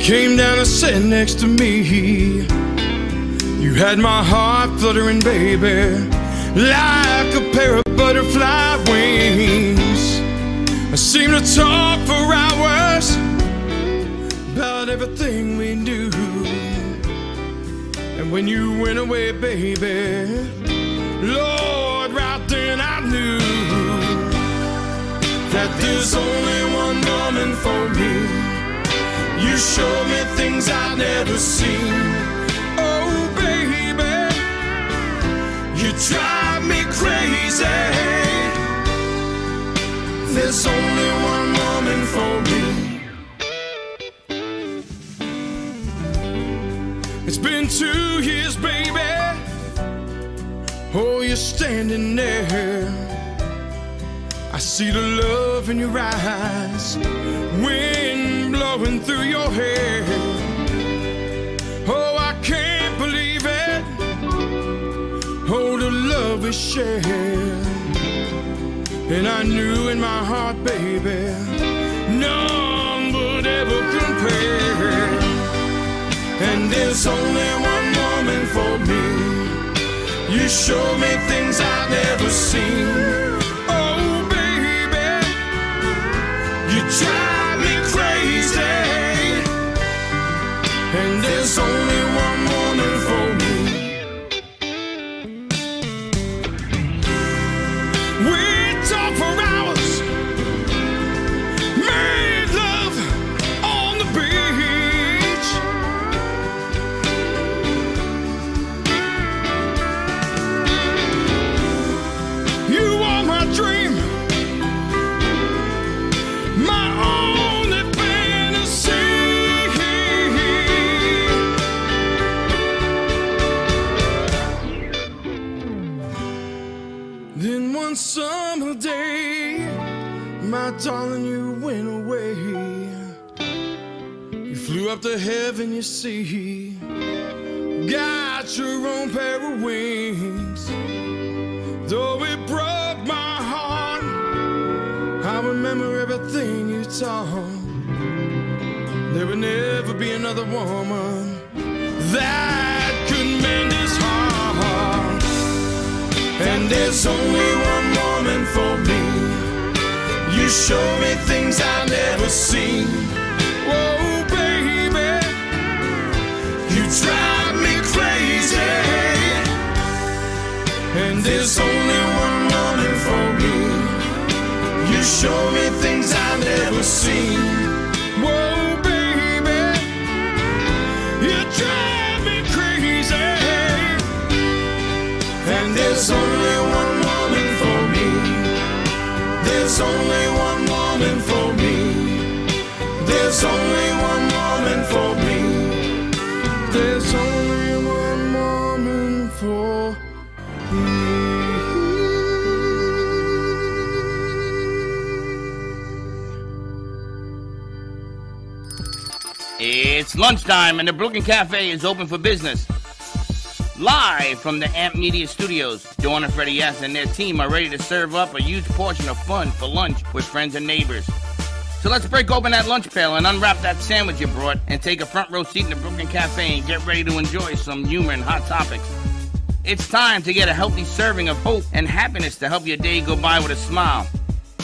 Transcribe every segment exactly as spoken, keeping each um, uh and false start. came down and sat next to me. You had my heart fluttering, baby, like a pair of butterfly wings. I seemed to talk for hours about everything we knew. And when you went away, baby, Lord, right then I knew that there's only one woman for me. You showed me things I've never seen. Oh, baby, you drive me crazy. There's only one woman for me. It's been two years, baby. Oh, you're standing there. I see the love in your eyes, wind blowing through your hair. Oh, I can't believe it. Oh, the love we shared. And I knew in my heart, baby, none would ever compare. And there's only one woman for me. You showed me things I've never seen. Drive me crazy. And there's only one woman for me. We talked for hours, made love on the beach. You are my dream, darling. You went away. You flew up to heaven, you see. Got your own pair of wings. Though it broke my heart, I remember everything you taught. There would never be another woman that could mend his heart. And there's only one woman for me. You show me things I've never seen. Oh, baby, you drive me crazy. And there's only one woman for me. You show me things I've never seen. Oh, baby, you drive me crazy. And there's only one woman for me. There's only one woman for me. There's only one woman for me. There's only one woman for me. It's lunchtime and the Brooklyn Cafe is open for business. Live from the Amp Media Studios, Dawn and Freddie S. and their team are ready to serve up a huge portion of fun for lunch with friends and neighbors. So let's break open that lunch pail and unwrap that sandwich you brought and take a front row seat in the Brooklyn Cafe and get ready to enjoy some humor and hot topics. It's time to get a healthy serving of hope and happiness to help your day go by with a smile.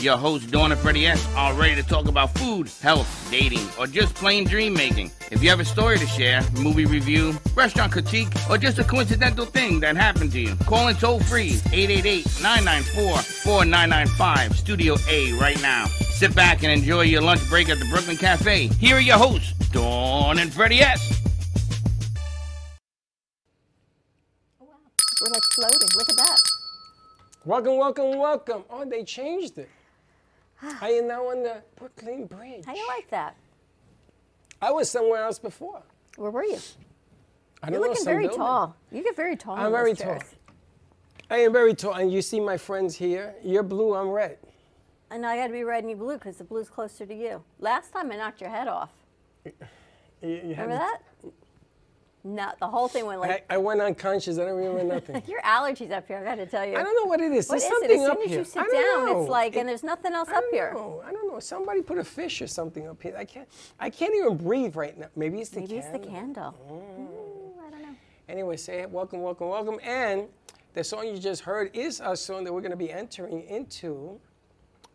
Your hosts, Dawn and Freddie S., are ready to talk about food, health, dating, or just plain dream making. If you have a story to share, movie review, restaurant critique, or just a coincidental thing that happened to you, call in toll free eight eight eight, nine nine four, four nine nine five, Studio A right now. Sit back and enjoy your lunch break at the Brooklyn Cafe. Here are your hosts, Dawn and Freddie S. Wow. We're like floating. Look at that. Welcome, welcome, welcome. Oh, they changed it. I am now on the Brooklyn Bridge. How do you like that? I was somewhere else before. Where were you? I don't know. You're looking very tall. You get very tall. I'm very tall. I am very tall. And you see my friends here. You're blue, I'm red. And I got to be red and you blue because the blue's closer to you. Last time I knocked your head off. You, you remember that? No, the whole thing went like... I, I went unconscious. I don't remember nothing. Your allergies up here, I've got to tell you. I don't know what it is. What There's is something it? As soon up as you here. sit I don't down, know. It's like, it, and there's nothing else up here. I don't know. I don't know. Somebody put a fish or something up here. I can't I can't even breathe right now. Maybe it's the Maybe candle. Maybe it's the candle. Mm. Mm, I don't know. Anyway, say welcome, welcome, welcome. And the song you just heard is a song that we're going to be entering into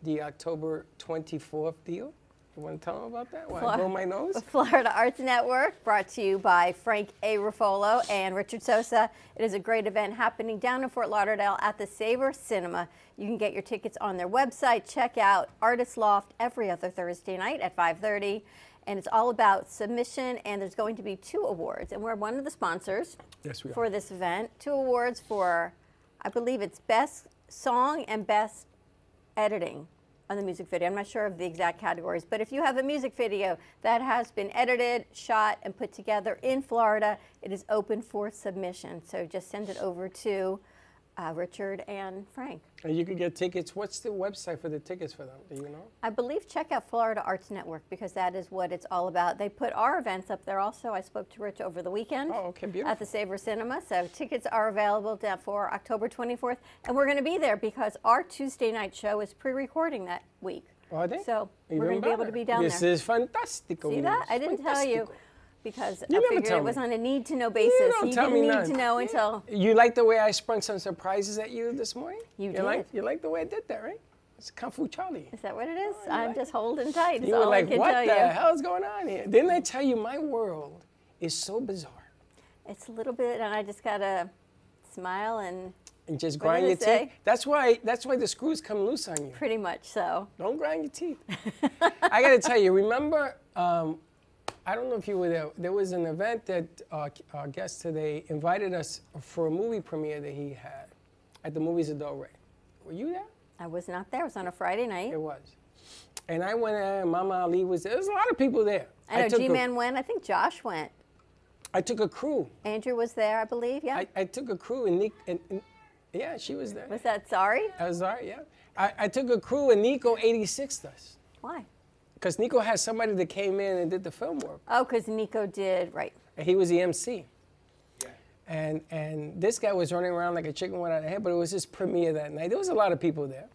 the October twenty-fourth deal. You want to tell them about that? Why I blow my nose? Florida Arts Network, brought to you by Frank A. Ruffolo and Richard Sosa. It is a great event happening down in Fort Lauderdale at the Savor Cinema. You can get your tickets on their website. Check out Artist Loft every other Thursday night at five thirty. And it's all about submission, and there's going to be two awards. And we're one of the sponsors yes, we are. for this event. Two awards for, I believe it's Best Song and Best Editing on the music video. I'm not sure of the exact categories, but if you have a music video that has been edited, shot, and put together in Florida, it is open for submission. So just send it over to uh, Richard and Frank. And you can get tickets. What's the website for the tickets for them? Do you know? I believe check out Florida Arts Network, because that is what it's all about. They put our events up there also. I spoke to Rich over the weekend oh, okay, beautiful. at the Savor Cinema. So tickets are available for October twenty-fourth. And we're going to be there because our Tuesday night show is pre-recording that week. Are they? So Even we're going to be able to be down this there. This is fantastic. See that? I didn't fantastico. tell you. Because you I figured it was on a need-to-know basis. You, don't you tell didn't me need none. to know yeah. until... You like the way I sprung some surprises at you this morning? You, you did. Like, you like the way I did that, right? It's Kung Fu Charlie. Is that what it is? Oh, I'm like just it. holding tight. You all were like, what the you. hell is going on here? Didn't I tell you my world is so bizarre? It's a little bit, and I just got to smile and... And just grind your say? teeth. That's why that's why the screws come loose on you. Pretty much so. Don't grind your teeth. I got to tell you, remember... Um, I don't know if you were there. There was an event that uh, our guest today invited us for a movie premiere that he had at the Movies of Del Rey. Were you there? I was not there. It was on a Friday night. It was. And I went there, and Mama Ali was there. There was a lot of people there. I know, G-Man went. I think Josh went. I took a crew. Andrew was there, I believe, yeah. I, I took a crew, and, Nick, and, and yeah, she was there. Was that Zari? That was Zari, yeah. I, I took a crew, and Nico eighty-sixed us. Why? Because Nico has somebody that came in and did the film work. Oh, because Nico did, right. And he was the M C. Yeah. And, and this guy was running around like a chicken without a head, but it was his premiere that night. There was a lot of people there.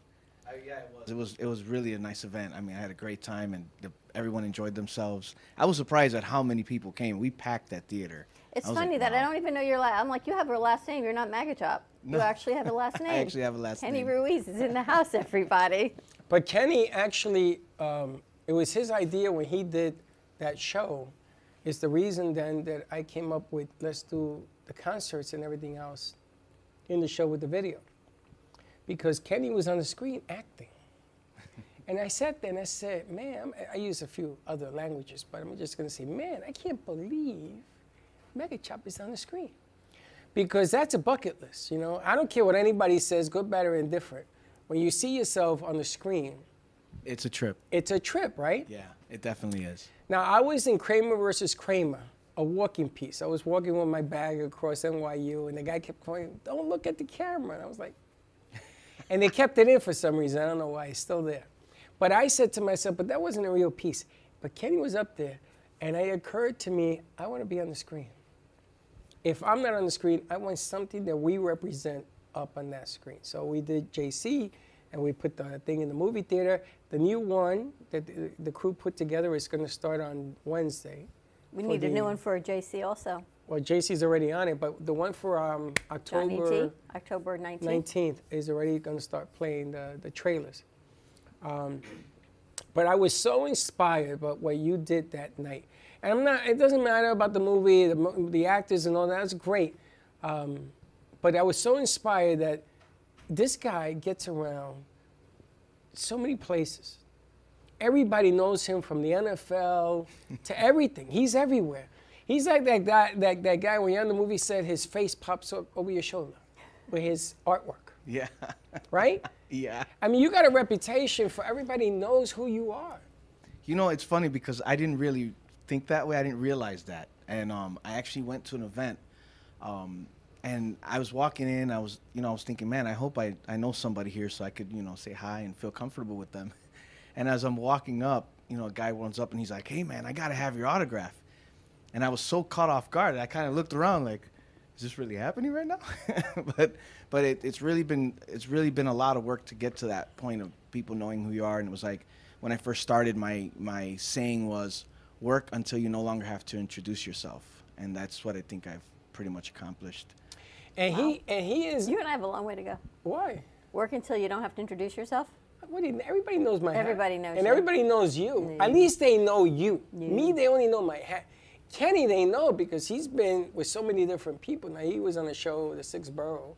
Uh, yeah, it was. It was, it was really a nice event. I mean, I had a great time, and the, everyone enjoyed themselves. I was surprised at how many people came. We packed that theater. It's funny like, that wow. I don't even know your last. I'm like, you have a last name. You're not MagChop. No. You actually have a last name. I actually have a last Kenny name. Kenny Ruiz is in the house, everybody. But Kenny actually... Um, It was his idea when he did that show. It's the reason then that I came up with, let's do the concerts and everything else in the show with the video. Because Kenny was on the screen acting. And I sat there and I said, man, I use a few other languages, but I'm just going to say, man, I can't believe MagChop is on the screen. Because that's a bucket list, you know? I don't care what anybody says, good, bad, or indifferent. When you see yourself on the screen, it's a trip. It's a trip, right? Yeah, it definitely is. Now, I was in Kramer versus Kramer, a walking piece. I was walking with my bag across N Y U, and the guy kept going, don't look at the camera. And I was like, and they kept it in for some reason. I don't know why. It's still there. But I said to myself, but that wasn't a real piece. But Kenny was up there, and it occurred to me, I want to be on the screen. If I'm not on the screen, I want something that we represent up on that screen. So we did J C, and we put the thing in the movie theater. The new one that the, the crew put together is going to start on Wednesday. We need the, a new one for J C also. Well, J C's already on it, but the one for um, October, October nineteenth. nineteenth is already going to start playing the, the trailers. Um, but I was so inspired by what you did that night. And I'm not, it doesn't matter about the movie, the, the actors and all that. That's great. Um, but I was so inspired that this guy gets around so many places. Everybody knows him from the N F L to everything. He's everywhere. He's like that guy, that, that guy when you're in the movie said his face pops up over your shoulder with his artwork. Yeah. Right? Yeah. I mean, you got a reputation for everybody knows who you are. You know, it's funny because I didn't really think that way. I didn't realize that. And um, I actually went to an event. Um, And I was walking in, I was, you know, I was thinking, man, I hope I, I know somebody here so I could, you know, say hi and feel comfortable with them. And as I'm walking up, you know, a guy runs up and he's like, hey, man, I got to have your autograph. And I was so caught off guard. I kind of looked around like, is this really happening right now? but but it, it's really been it's really been a lot of work to get to that point of people knowing who you are. And it was like when I first started, my my saying was, work until you no longer have to introduce yourself. And that's what I think I've pretty much accomplished. And wow. he and he is. You and I have a long way to go. Why? Work until you don't have to introduce yourself. What do you, everybody knows my everybody hat. Everybody knows. And you. Everybody knows you. Yeah. At least they know you. Yeah. Me, they only know my hat. Kenny, they know because he's been with so many different people. Now, he was on a show, The Sixth Borough.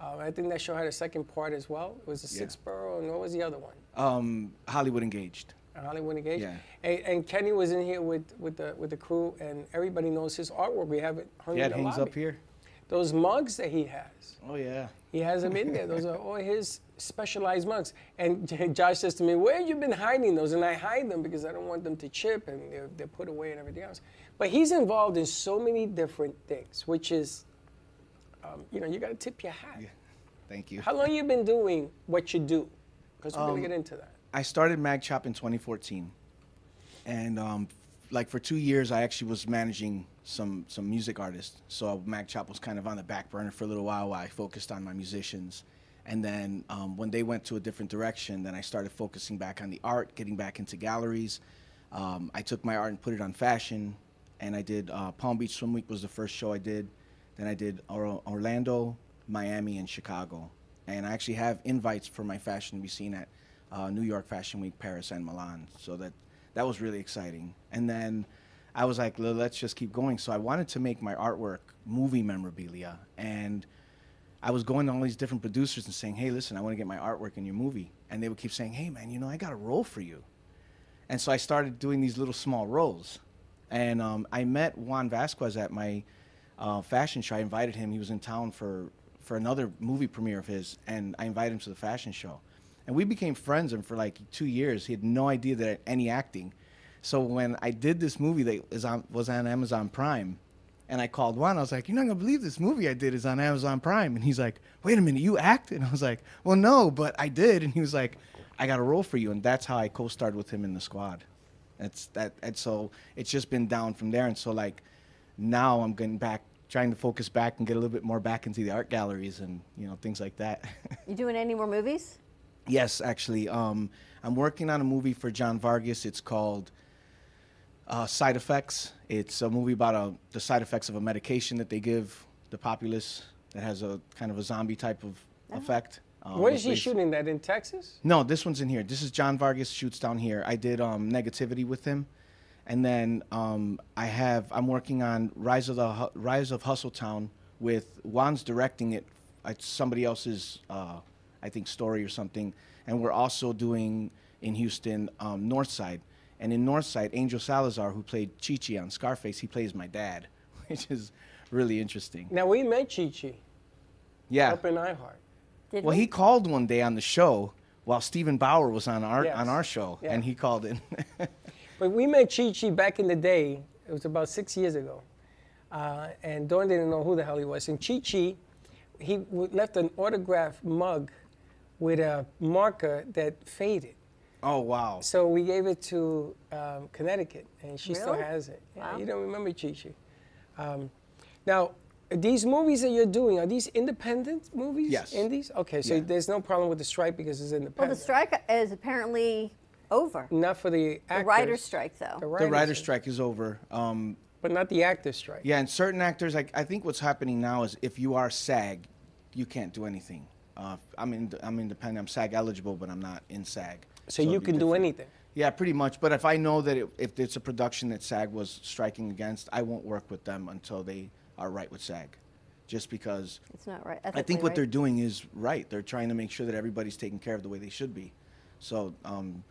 Uh, I think that show had a second part as well. It was The Sixth yeah. Borough, and what was the other one? Um, Hollywood Engaged. Hollywood Engaged. Yeah. And, and Kenny was in here with, with, the, with the crew, and everybody knows his artwork. We have it hung yeah, in the lobby. Yeah, it hangs up here. Those mugs that he has. Oh, yeah. He has them in there. Those are all his specialized mugs. And Josh says to me, where have you been hiding those? And I hide them because I don't want them to chip and they're, they're put away and everything else. But he's involved in so many different things, which is, um, you know, you got to tip your hat. Yeah. Thank you. How long you been doing what you do? Because we're um, going to get into that. I started MagChop in twenty fourteen. And um, like for two years, I actually was managing some some music artists. So MagChop was kind of on the back burner for a little while while I focused on my musicians. And then um, when they went to a different direction, then I started focusing back on the art, getting back into galleries. Um, I took my art and put it on fashion. And I did uh, Palm Beach Swim Week was the first show I did. Then I did or Orlando, Miami, and Chicago. And I actually have invites for my fashion to be seen at uh, New York Fashion Week, Paris, and Milan. So that, that was really exciting. And then I was like, let's just keep going. So I wanted to make my artwork movie memorabilia. And I was going to all these different producers and saying, hey, listen, I want to get my artwork in your movie. And they would keep saying, hey, man, you know, I got a role for you. And so I started doing these little small roles. And um, I met Juan Vasquez at my uh, fashion show. I invited him. He was in town for, for another movie premiere of his. And I invited him to the fashion show. And we became friends. And for like two years, he had no idea that I had any acting. So when I did this movie that is on, was on Amazon Prime, and I called Juan, I was like, you're not going to believe this movie I did is on Amazon Prime. And he's like, wait a minute, you act? And I was like, well, no, but I did. And he was like, I got a role for you. And that's how I co-starred with him in The Squad. That's that, and so it's just been down from there. And so like now I'm getting back, trying to focus back and get a little bit more back into the art galleries and, you know, things like that. You doing any more movies? Yes, actually. Um, I'm working on a movie for John Vargas. It's called... Uh, Side Effects. It's a movie about a, the side effects of a medication that they give the populace that has a kind of a zombie type of oh. effect. Um, Where is he shooting that? In Texas? No, this one's in here. This is John Vargas shoots down here. I did um, Negativity with him, and then um, I have I'm working on Rise of the Rise of Hustletown with Juan's directing it. It's somebody else's uh, I think story or something, and we're also doing in Houston um, Northside. And in Northside, Angel Salazar, who played Chi-Chi on Scarface, he plays my dad, which is really interesting. Now, we met Chi-Chi. Yeah. Up in iHeart. Did well, we? He called one day on the show while Stephen Bauer was on our, yes. on our show, yeah. and he called in. But we met Chi-Chi back in the day. It was about six years ago. Uh, and Dawn didn't know who the hell he was. And Chi-Chi, he left an autographed mug with a marker that faded. Oh, wow. So we gave it to um, Connecticut, and she really? Still has it. Yeah, wow. You don't remember Chi-Chi. Um, now, these movies that you're doing, are these independent movies? Yes. Indies? Okay, so yeah. there's no problem with the strike because it's independent. Well, the strike is apparently over. Not for the actors. The writer's strike, though. The writer's, the writer's strike is over. Um, but not the actor's strike. Yeah, and certain actors, I, I think what's happening now is if you are SAG, you can't do anything. Uh, I'm, in, I'm independent. I'm SAG eligible, but I'm not in SAG. So, so you can do anything? Yeah, pretty much. But if I know that it, if it's a production that SAG was striking against, I won't work with them until they are right with SAG. Just because it's not right. Ethically, I think what right? they're doing is right. They're trying to make sure that everybody's taken care of the way they should be. So, um,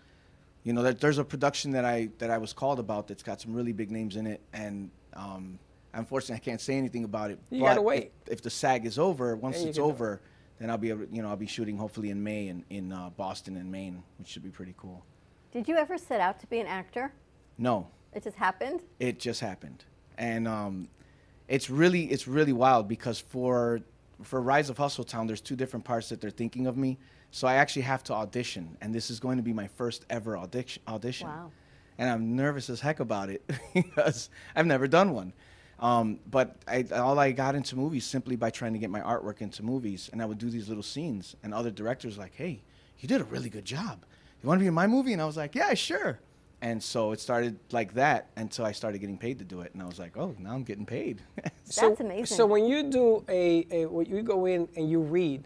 you know, there, there's a production that I, that I was called about that's got some really big names in it. And um, unfortunately, I can't say anything about it. You but gotta wait. If, if the SAG is over, once yeah, it's over... Then I'll be, you know, I'll be shooting hopefully in May in, in uh, Boston and Maine, which should be pretty cool. Did you ever set out to be an actor? No. It just happened? It just happened. And um, it's really, it's really wild because for, for Rise of Hustletown, there's two different parts that they're thinking of me. So I actually have to audition. And this is going to be my first ever audition. audition. Wow. and I'm nervous as heck about it because I've never done one. Um, but I, all I got into movies simply by trying to get my artwork into movies, and I would do these little scenes, and other directors were like, hey, you did a really good job. You want to be in my movie? And I was like, yeah, sure. And so it started like that until I started getting paid to do it, and I was like, oh, now I'm getting paid. So, that's amazing. So when you do a, a when you go in and you read,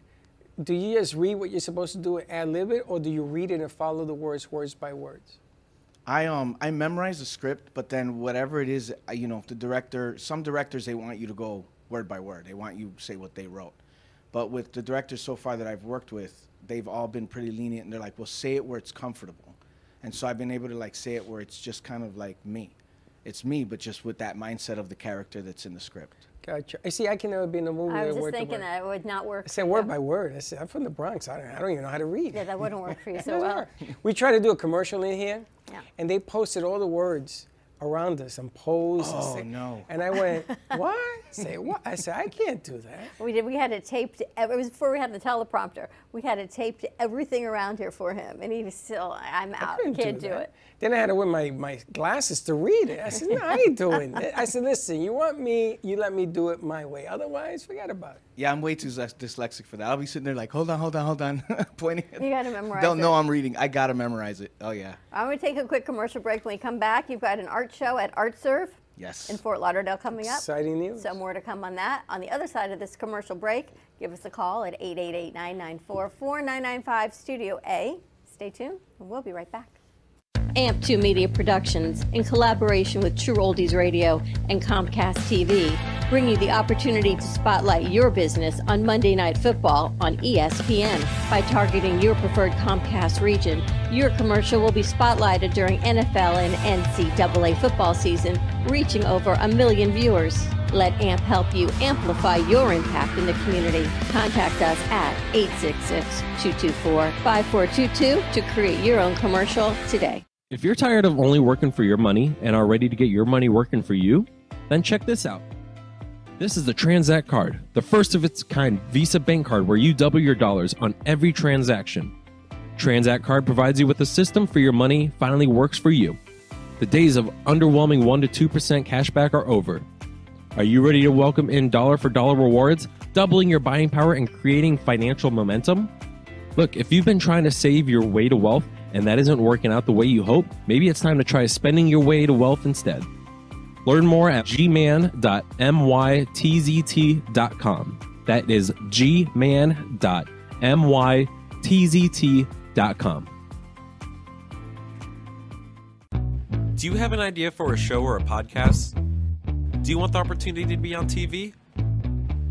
do you just read what you're supposed to do and ad-lib it, or do you read it and follow the words words by words? I um I memorize the script, but then whatever it is, you know, the director, some directors, they want you to go word by word. They want you to say what they wrote. But with the directors so far that I've worked with, they've all been pretty lenient, and they're like, well, say it where it's comfortable. And so I've been able to like say it where it's just kind of like me. It's me, but just with that mindset of the character that's in the script. Gotcha. I see. I can never be in a movie. I was just thinking that it would not work. I said word by word. I said I'm from the Bronx. I don't, I don't even know how to read. Yeah, that wouldn't work for you so well. We tried to do a commercial in here, yeah. and they posted all the words around us and posed. Oh and say, no! And I went, what? Say what? I said I can't do that. We did. We had it taped. It was before we had the teleprompter. We had it taped everything around here for him, and he was still, I'm out. I couldn't can't do, do it. Then I had to wear my, my glasses to read it. I said, no, I ain't doing it. I said, listen, you want me, you let me do it my way. Otherwise, forget about it. Yeah, I'm way too dyslexic for that. I'll be sitting there like, hold on, hold on, hold on, pointing at it. You got to memorize it. Don't know I'm reading. I got to memorize it. Oh, yeah. I'm going to take a quick commercial break. When we come back, you've got an art show at ArtServe. Yes. In Fort Lauderdale coming up. Exciting news. So more to come on that. On the other side of this commercial break, give us a call at eight eight eight, nine nine four, four nine nine five, Studio A. Stay tuned, and we'll be right back. A M P two Media Productions, in collaboration with True Oldies Radio and Comcast T V, bring you the opportunity to spotlight your business on Monday Night Football on E S P N. By targeting your preferred Comcast region, your commercial will be spotlighted during N F L and N C double A football season, reaching over a million viewers. Let A M P help you amplify your impact in the community. Contact us at eight six six, two two four, five four two two to create your own commercial today. If you're tired of only working for your money and are ready to get your money working for you, then check this out. This is the Transact card, the first of its kind Visa bank card where you double your dollars on every transaction. Transact card provides you with a system for your money finally works for you. The days of underwhelming one to two percent cashback are over. Are you ready to welcome in dollar-for-dollar rewards, doubling your buying power and creating financial momentum? Look, if you've been trying to save your way to wealth and that isn't working out the way you hope, maybe it's time to try spending your way to wealth instead. Learn more at g man dot m y t z t dot com. That is g man dot m y t z t dot com. Do you have an idea for a show or a podcast? Do you want the opportunity to be on T V?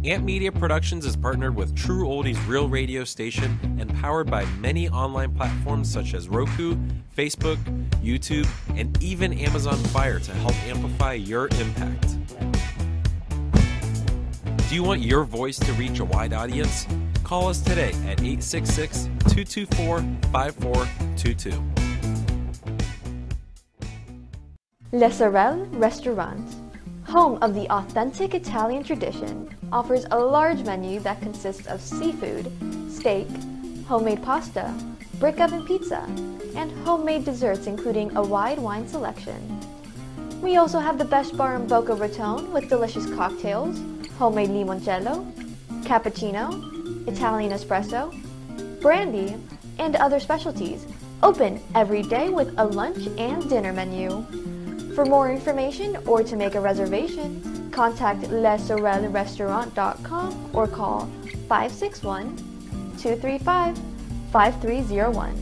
A M P Media Productions is partnered with True Oldies Real Radio Station and powered by many online platforms such as Roku, Facebook, YouTube, and even Amazon Fire to help amplify your impact. Do you want your voice to reach a wide audience? Call us today at eight six six, two two four, five four two two. Le Sorelle Restaurant, home of the authentic Italian tradition, offers a large menu that consists of seafood, steak, homemade pasta, brick oven pizza, and homemade desserts including a wide wine selection. We also have the best bar in Boca Raton with delicious cocktails, homemade limoncello, cappuccino, Italian espresso, brandy, and other specialties, open every day with a lunch and dinner menu. For more information or to make a reservation, contact le sorelle restaurant dot com or call five six one, two three five, five three zero one.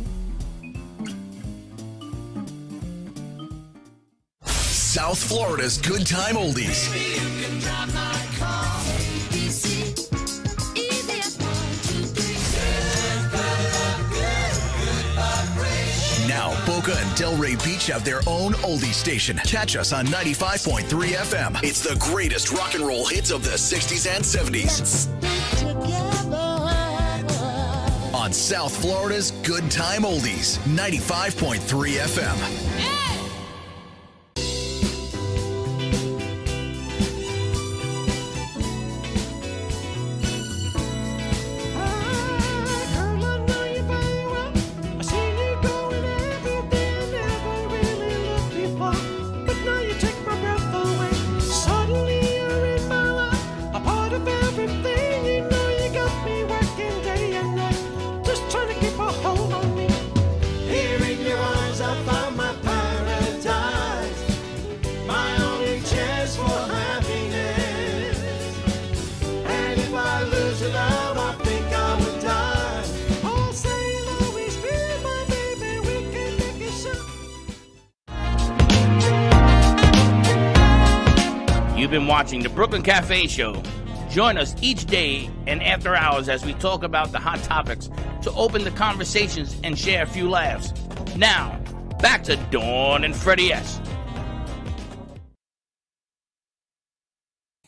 South Florida's Good Time Oldies. Baby, you can drive my car. A B C. Now, Boca and Delray Beach have their own oldie station. Catch us on ninety-five point three F M. It's the greatest rock and roll hits of the sixties and seventies. On South Florida's Good Time Oldies, ninety-five point three F M. Hey! You've been watching The Brooklyn Cafe Show. Join us each day and after hours as we talk about the hot topics to open the conversations and share a few laughs. Now, back to Dawn and Freddie S.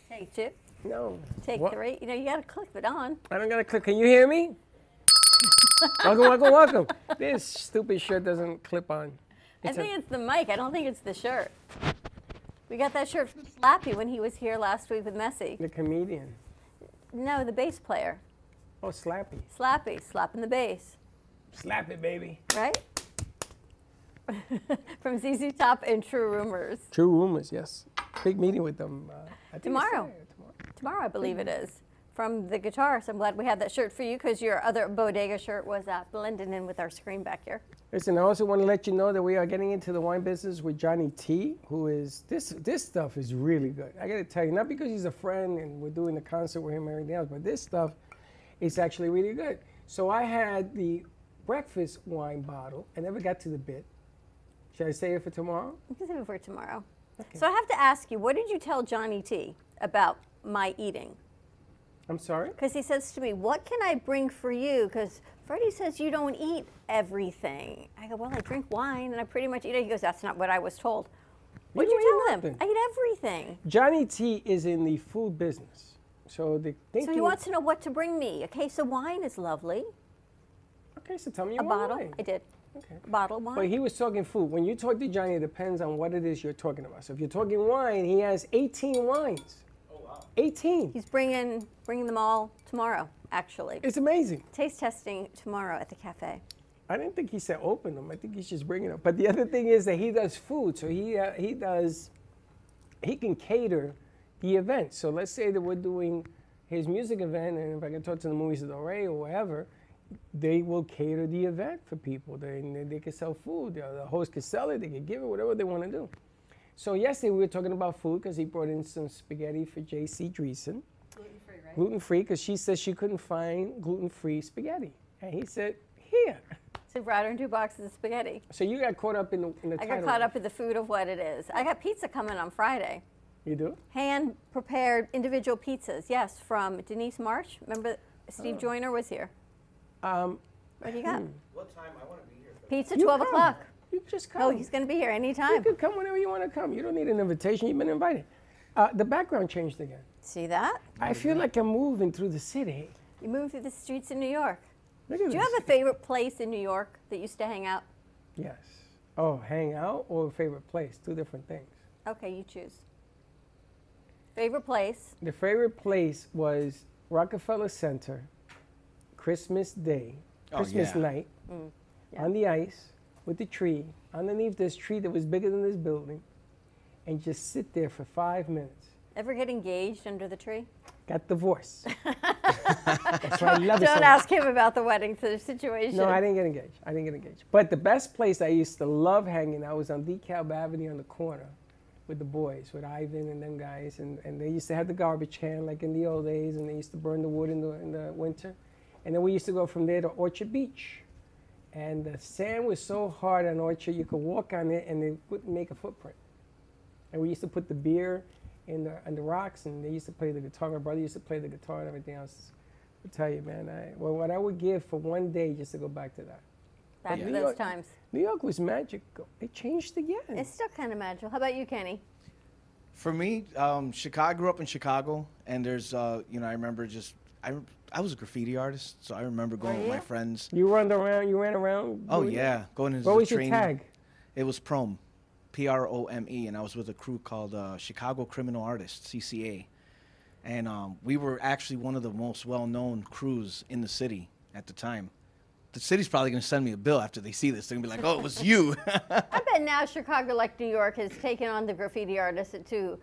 Hey, Chip. No. Take what? Three. You know, you got to click it on. I don't got to click. Can you hear me? Welcome, welcome, welcome. This stupid shirt doesn't clip on. It's I think it's the mic. I don't think it's the shirt. We got that shirt from Flappy when he was here last week with Messi. The comedian. No, the bass player. Oh, Slappy. Slappy, slapping the bass. Slap it, baby. Right? From Z Z Top and True Rumors. True Rumors, yes. Big meeting with them. Uh, I think tomorrow. Tomorrow, I believe it is, from the guitarist. I'm glad we had that shirt for you because your other bodega shirt was uh, blending in with our screen back here. Listen, I also want to let you know that we are getting into the wine business with Johnny T, who is, this This stuff is really good. I got to tell you, not because he's a friend and we're doing the concert with him and everything else, but this stuff is actually really good. So I had the breakfast wine bottle. I never got to the bit. Should I save it for tomorrow? You can save it for tomorrow. Okay. So I have to ask you, what did you tell Johnny T about my eating? I'm sorry? Because he says to me, what can I bring for you? Because Freddie says you don't eat everything. I go, well, I drink wine and I pretty much eat it. He goes, that's not what I was told. What did you, you tell him? I eat everything. Johnny T is in the food business. So the thinking, so he wants to know what to bring me. A case of wine is lovely. Okay, so tell me your wine. A bottle, wine. I did. Okay. A bottle of wine. But he was talking food. When you talk to Johnny, it depends on what it is you're talking about. So if you're talking wine, he has eighteen wines. eighteen. He's bringing bringing them all tomorrow, actually. It's amazing. Taste testing tomorrow at the cafe. I didn't think he said open them. I think he's just bringing them. But the other thing is that he does food, so he uh, he does he can cater the event. So let's say that we're doing his music event, and if I can talk to the Movies of the Ray or whatever, they will cater the event for people. They they, they can sell food. The host can sell it. They can give it whatever they want to do. So yesterday we were talking about food because he brought in some spaghetti for J C Dreesen. Gluten-free, right? Gluten-free, because she said she couldn't find gluten-free spaghetti. And he said, here. So he brought her in two boxes of spaghetti. So you got caught up in the, in the I title. I got caught up in the food of what it is. I got pizza coming on Friday. You do? Hand-prepared individual pizzas, yes, from Denise Marsh. Remember Steve oh. Joyner was here. Um, what do you got? What time? I want to be here. Pizza, twelve o'clock. You just come. Oh, he's going to be here anytime. You can come whenever you want to come. You don't need an invitation. You've been invited. Uh, the background changed again. See that? I feel like I'm moving through the city. You move through the streets in New York. Look at this. Do you have a favorite place in New York that used to hang out? Yes. Oh, hang out or favorite place? Two different things. Okay, you choose. Favorite place? The favorite place was Rockefeller Center, Christmas Day, oh, Christmas yeah. night, mm, yeah. on the ice. With the tree, underneath this tree that was bigger than this building, and just sit there for five minutes. Ever get engaged under the tree? Got divorced. That's why I love it so much. Don't ask him about the wedding situation. No, I didn't get engaged. I didn't get engaged. But the best place I used to love hanging out was on DeKalb Avenue on the corner with the boys, with Ivan and them guys. And, and they used to have the garbage can like in the old days, and they used to burn the wood in the, in the winter. And then we used to go from there to Orchard Beach. And the sand was so hard on Orchard, you could walk on it and it wouldn't make a footprint. And we used to put the beer in the, in the rocks, and they used to play the guitar. My brother used to play the guitar and everything else. I'll tell you, man, I, well, what I would give for one day just to go back to that. Back to those times. New York was magical. It changed again. It's still kind of magical. How about you, Kenny? For me, um, Chicago, I grew up in Chicago, and there's, uh, you know, I remember just, I I was a graffiti artist, so I remember going oh, yeah? with my friends. You ran around. You ran around. Oh yeah, it? Going into what the training. What was your tag? It was P R O M, P R O M E, and I was with a crew called uh, Chicago Criminal Artists, C C A, and um, we were actually one of the most well-known crews in the city at the time. The city's probably going to send me a bill after they see this. They're going to be like, "Oh, it was you." I bet now Chicago, like New York, has taken on the graffiti artists to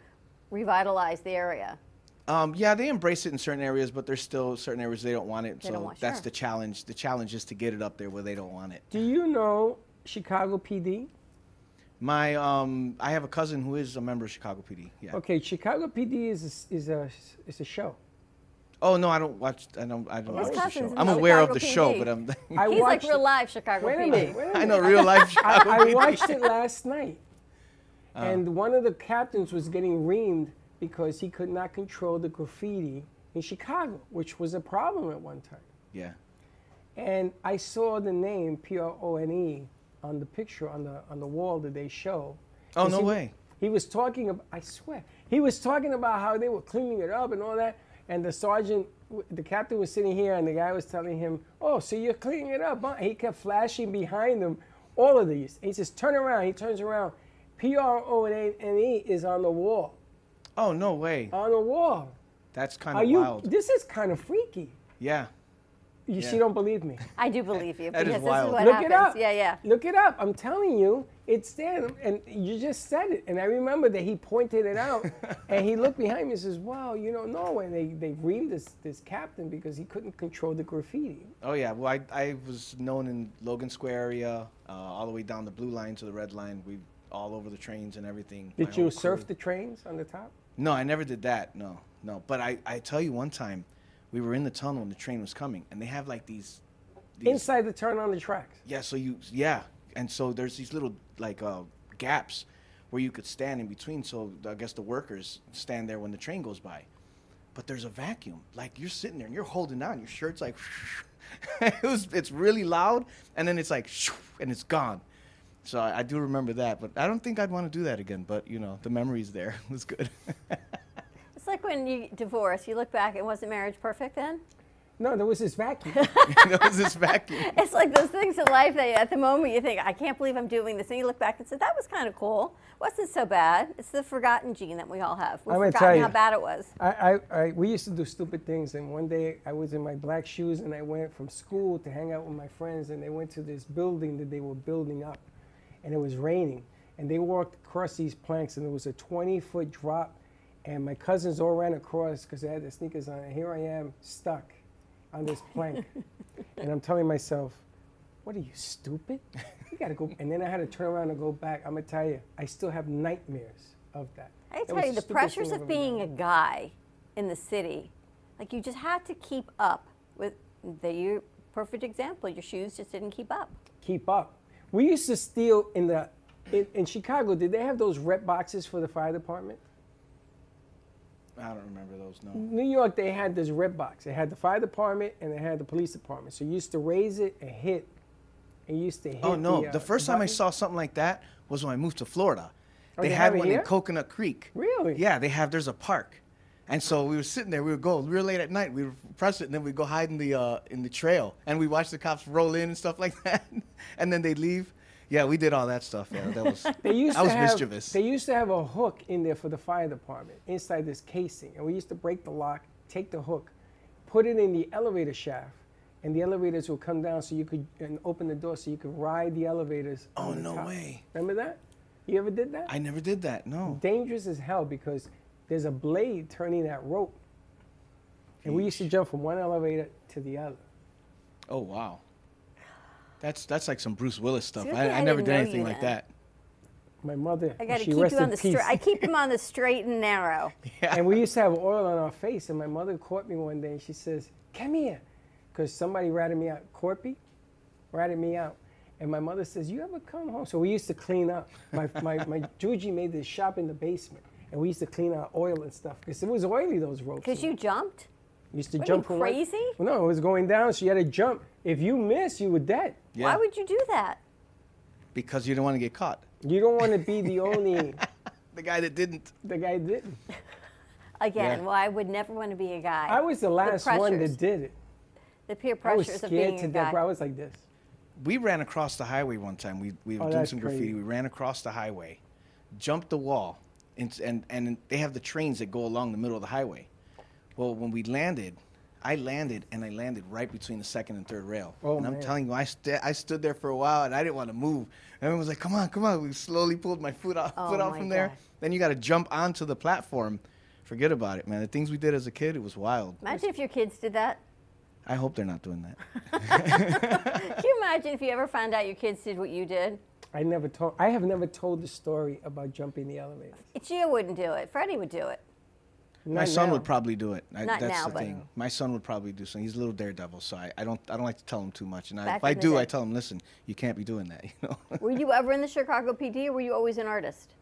revitalize the area. Um, yeah, they embrace it in certain areas, but there's still certain areas they don't want it. They so want, that's sure. the challenge. The challenge is to get it up there where they don't want it. Do you know Chicago P D? My, um, I have a cousin who is a member of Chicago P D. Yeah. Okay, Chicago P D is a, is a is a show. Oh no, I don't watch. I don't. I don't His watch the show. I'm aware Chicago of the P D. Show, but I'm. I He's like real life Chicago wait P D. A minute, wait a minute. I know real life Chicago I, P D. I watched it last night, uh, and one of the captains was getting reamed because he could not control the graffiti in Chicago, which was a problem at one time. Yeah. And I saw the name P R O N E on the picture on the on the wall that they show. Oh, no he, way. He was talking about, I swear, he was talking about how they were cleaning it up and all that. And the sergeant, the captain was sitting here and the guy was telling him, oh, so you're cleaning it up, huh? He kept flashing behind him all of these. He says, turn around. He turns around. P R O N E is on the wall. Oh, no way. On the wall. That's kind of wild. This is kind of freaky. Yeah. You yeah. She don't believe me. I do believe you. That because is wild. This is what Look happens. It up. Yeah, yeah. Look it up. I'm telling you, it's there. And you just said it. And I remember that he pointed it out. And he looked behind me and says, wow, you don't know. And they, they reamed this, this captain because he couldn't control the graffiti. Oh, yeah. Well, I, I was known in Logan Square area, uh, all the way down the blue line to the red line. We all over the trains and everything. Did you surf the trains on the top? No, I never did that. No, no. But I, I tell you one time, we were in the tunnel and the train was coming, and they have like these, these inside the turn on the tracks. Yeah, so you yeah, and so there's these little like uh, gaps where you could stand in between. So I guess the workers stand there when the train goes by, but there's a vacuum. Like you're sitting there and you're holding on. Your shirt's like, it was, it's really loud, and then it's like, and it's gone. So I, I do remember that, but I don't think I'd want to do that again. But you know, the memory's there. It was good. It's like when you divorce, you look back, and wasn't marriage perfect then? No, there was this vacuum. There was this vacuum. It's like those things in life that at the moment you think, I can't believe I'm doing this. And you look back and say, that was kind of cool. Wasn't so bad. It's the forgotten gene that we all have. We've forgotten how bad it was. I, I, I, we used to do stupid things. And one day I was in my black shoes, and I went from school to hang out with my friends. And they went to this building that they were building up. And it was raining. And they walked across these planks, and there was a twenty-foot drop. And my cousins all ran across because they had their sneakers on. And here I am stuck on this plank. And I'm telling myself, what are you, stupid? You got to go. And then I had to turn around and go back. I'm going to tell you, I still have nightmares of that. I tell you, the pressures of being a guy in the city, like you just had to keep up with the perfect example. Your shoes just didn't keep up. Keep up. We used to steal in the, in, in Chicago, did they have those rep boxes for the fire department? I don't remember those, no. New York, they had this red box. They had the fire department and they had the police department. So you used to raise it and hit. And you used to hit. Oh, no. The, uh, the first button. time I saw something like that was when I moved to Florida. Oh, they, they had one here? In Coconut Creek. Really? Yeah, they have, there's a park. And so we were sitting there, we would go real late at night, we would press it, and then we'd go hide in the, uh, in the trail. And we watch the cops roll in and stuff like that. And then they'd leave. Yeah, we did all that stuff. Yeah, that was, they used that was have, mischievous. They used to have a hook in there for the fire department inside this casing. And we used to break the lock, take the hook, put it in the elevator shaft, and the elevators would come down so you could and open the door so you could ride the elevators. Oh, no top. way. Remember that? You ever did that? I never did that, no. Dangerous as hell because there's a blade turning that rope. Jeez. And we used to jump from one elevator to the other. Oh, wow. That's that's like some Bruce Willis stuff. I, I, I never did anything like that. My mother, I gotta she keep you on the straight. I keep him on the straight and narrow. Yeah. And we used to have oil on our face, and my mother caught me one day, and she says, "Come here," because somebody ratted me out. Corpy ratted me out, and my mother says, "You ever come home?" So we used to clean up. My my my Juji made this shop in the basement, and we used to clean out oil and stuff because it was oily those ropes. Because you jumped. You used to what, jump. Are you crazy? Right? Well, no, it was going down, so you had to jump. If you miss, you were dead. Yeah. Why would you do that? Because you don't want to get caught. You don't want to be the only... the guy that didn't. The guy that didn't. Again, yeah. Well, I would never want to be a guy. I was the last the one that did it. The peer pressures of being a guy. I was scared to death, bro. I was like this. We ran across the highway one time. We, we were oh, doing some graffiti. Crazy. We ran across the highway, jumped the wall, and, and, and they have the trains that go along the middle of the highway. Well, when we landed... I landed, and I landed right between the second and third rail. Oh, and I'm man. telling you, I, st I stood there for a while, and I didn't want to move. And everyone was like, come on, come on. We slowly pulled my foot off, oh, foot off from God. there. Then you got to jump onto the platform. Forget about it, man. The things we did as a kid, it was wild. Imagine if your kids did that. I hope they're not doing that. Can you imagine if you ever found out your kids did what you did? I never told. I have never told the story about jumping the elevator. Gia wouldn't do it. Freddie would do it. Not my son now. would probably do it. I, Not that's now, the thing. But my son would probably do something. He's a little daredevil, so I, I don't I don't like to tell him too much. And I, if I do, day. I tell him, listen, you can't be doing that. You know. Were you ever in the Chicago P D, or were you always an artist?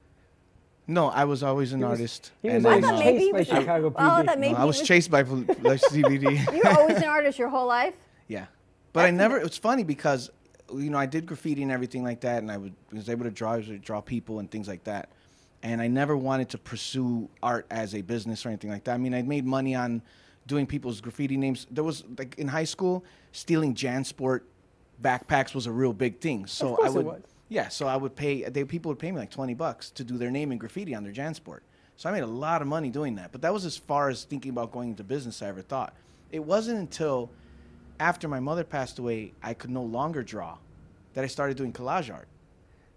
No, I was always an he artist. Was, and I thought maybe he was chased by Chicago P D. Oh, that maybe no, I was, was chased by C B D. You were always an artist your whole life? Yeah. But I, I never, it's funny because, you know, I did graffiti and everything like that, and I would, was able to draw, draw people and things like that. And I never wanted to pursue art as a business or anything like that. I mean, I made money on doing people's graffiti names. There was, like, in high school, stealing JanSport backpacks was a real big thing. So of course I would, it was. Yeah, so I would pay, they, people would pay me like twenty bucks to do their name in graffiti on their JanSport. So I made a lot of money doing that. But that was as far as thinking about going into business I ever thought. It wasn't until after my mother passed away, I could no longer draw, that I started doing collage art.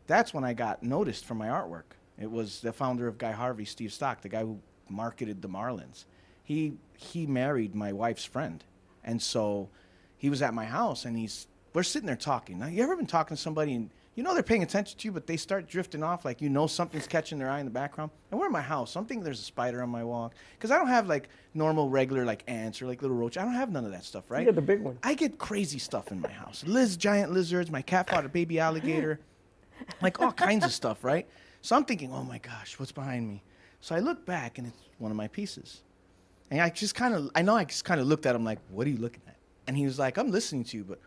That's when I got noticed for my artwork. It was the founder of Guy Harvey, Steve Stock, the guy who marketed the Marlins. He, he married my wife's friend. And so he was at my house, and he's, we're sitting there talking. Now, you ever been talking to somebody and you know they're paying attention to you, but they start drifting off, like you know something's catching their eye in the background. And we're in my house. I'm thinking there's a spider on my wall. Because I don't have like normal, regular like ants or like little roaches. I don't have none of that stuff, right? You get the big one. I get crazy stuff in my house. Liz, giant lizards. My cat fought a baby alligator. Like all kinds of stuff, right? So I'm thinking, oh my gosh, what's behind me? So I look back and it's one of my pieces. And I just kind of, I know I just kind of looked at him like, what are you looking at? And he was like, I'm listening to you, but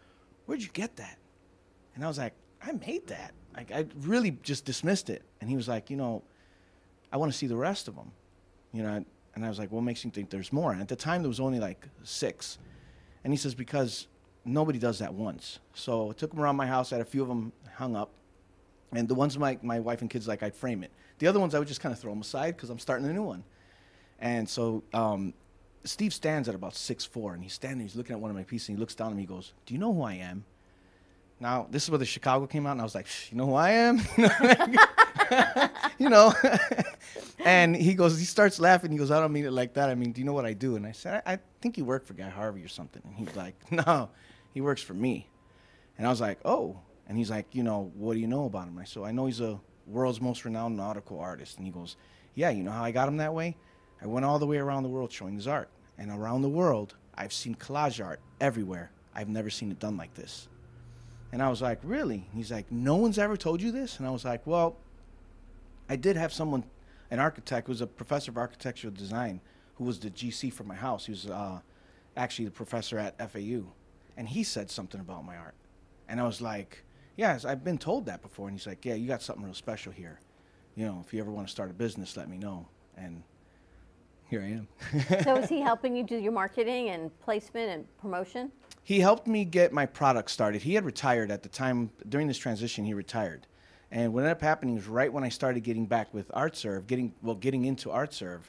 where'd you get that? And I was like, I made that. Like, I really just dismissed it. And he was like, you know, I want to see the rest of them. You know, and I was like, what makes you think there's more? And at the time, there was only like six. And he says, because nobody does that once. So I took them around my house. I had a few of them hung up. And the ones my, my wife and kids like, I'd frame it. The other ones, I would just kind of throw them aside because I'm starting a new one. And so um, Steve stands at about six foot four. And he's standing. He's looking at one of my pieces. And he looks down at me and goes, do you know who I am? Now, this is where the Chicago came out, and I was like, you know who I am? You know? And he goes, he starts laughing. He goes, I don't mean it like that. I mean, do you know what I do? And I said, I, I think you work for Guy Harvey or something. And he's like, no, he works for me. And I was like, oh. And he's like, you know, what do you know about him? And I said, I know he's a world's most renowned nautical artist. And he goes, yeah, you know how I got him that way? I went all the way around the world showing his art. And around the world, I've seen collage art everywhere. I've never seen it done like this. And I was like, really? He's like, no one's ever told you this? And I was like, well, I did have someone, an architect, who was a professor of architectural design, who was the G C for my house. He was uh, actually the professor at F A U. And he said something about my art. And I was like, yes, I've been told that before. And he's like, yeah, you got something real special here. You know, if you ever want to start a business, let me know. And here I am. So is he helping you do your marketing and placement and promotion? He helped me get my product started. He had retired at the time. During this transition, he retired. And what ended up happening was right when I started getting back with ArtServe, getting, well, getting into ArtServe,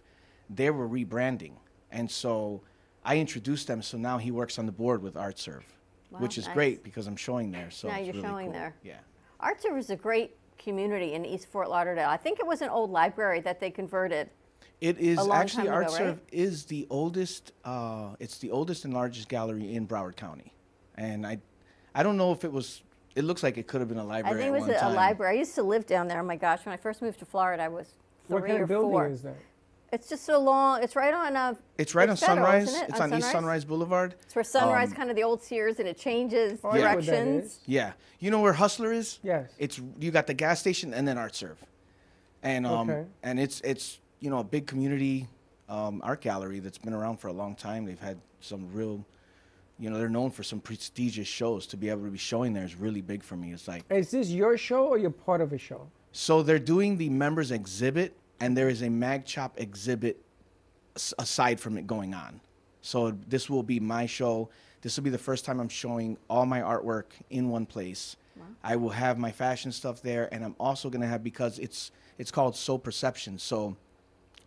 they were rebranding. And so I introduced them, so now he works on the board with ArtServe, wow, which is nice. Great because I'm showing there. So now it's you're really showing cool. there. Yeah. ArtServe is a great community in East Fort Lauderdale. I think it was an old library that they converted. It is actually ArtServe right? is the oldest. Uh, it's the oldest and largest gallery in Broward County, and I, I don't know if it was. It looks like it could have been a library. I think it was a, a library. I used to live down there. Oh my gosh! When I first moved to Florida, I was three or four. What kind of building is that? It's just so long. It's right on a. It's right on Sunrise. It's on East Sunrise Boulevard. It's where Sunrise, um, kind of the old Sears, and it changes yeah. directions. Yeah, you know where Hustler is? Yes. It's you got the gas station and then ArtServe, and um okay. and it's it's. you know, a big community um, art gallery that's been around for a long time. They've had some real, you know, they're known for some prestigious shows. To be able to be showing there is really big for me. It's like... Is this your show or you're part of a show? So they're doing the members exhibit, and there is a MagChop exhibit aside from it going on. So this will be my show. This will be the first time I'm showing all my artwork in one place. Wow. I will have my fashion stuff there, and I'm also going to have, because it's it's called Soul Perception, so...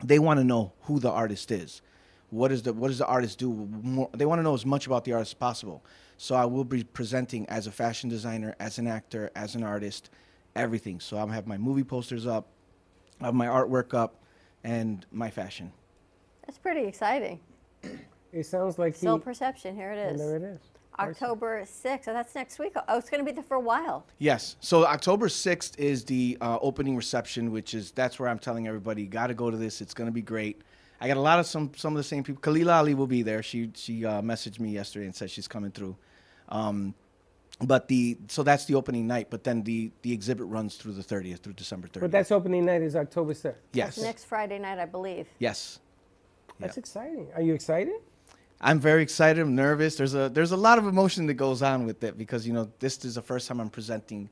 They want to know who the artist is. What is the what does the artist do? More, they want to know as much about the artist as possible. So I will be presenting as a fashion designer, as an actor, as an artist, everything. So I'll have my movie posters up, I'll have my artwork up, and my fashion. That's pretty exciting. It sounds like Soul Perception. Here it is. There it is. October sixth. Oh, that's next week. Oh, it's going to be there for a while. Yes. So October sixth is the uh, opening reception, which is, that's where I'm telling everybody, you got to go to this. It's going to be great. I got a lot of some, some of the same people. Khalila Ali will be there. She, she uh, messaged me yesterday and said she's coming through. Um, But the so that's the opening night, but then the the exhibit runs through the thirtieth, through December thirtieth. But that's opening night is October third. Yes. That's next Friday night, I believe. Yes. That's yeah. exciting. Are you excited? I'm very excited. I'm nervous. There's a there's a lot of emotion that goes on with it because, you know, this is the first time I'm presenting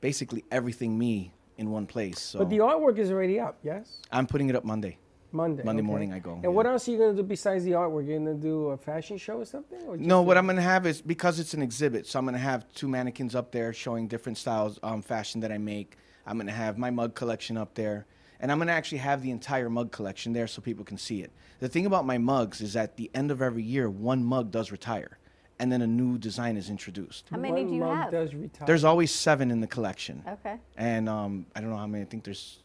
basically everything me in one place. So. But the artwork is already up, yes? I'm putting it up Monday. Monday. Monday okay. morning I go. And yeah. what else are you going to do besides the artwork? You're going to do a fashion show or something? Or no, what I'm going to have is, because it's an exhibit, so I'm going to have two mannequins up there showing different styles um, fashion that I make. I'm going to have my mug collection up there. And I'm going to actually have the entire mug collection there so people can see it. The thing about my mugs is at the end of every year, one mug does retire. And then a new design is introduced. How many one do you mug have? Does retire. There's always seven in the collection. Okay. And um, I don't know how many. I think there's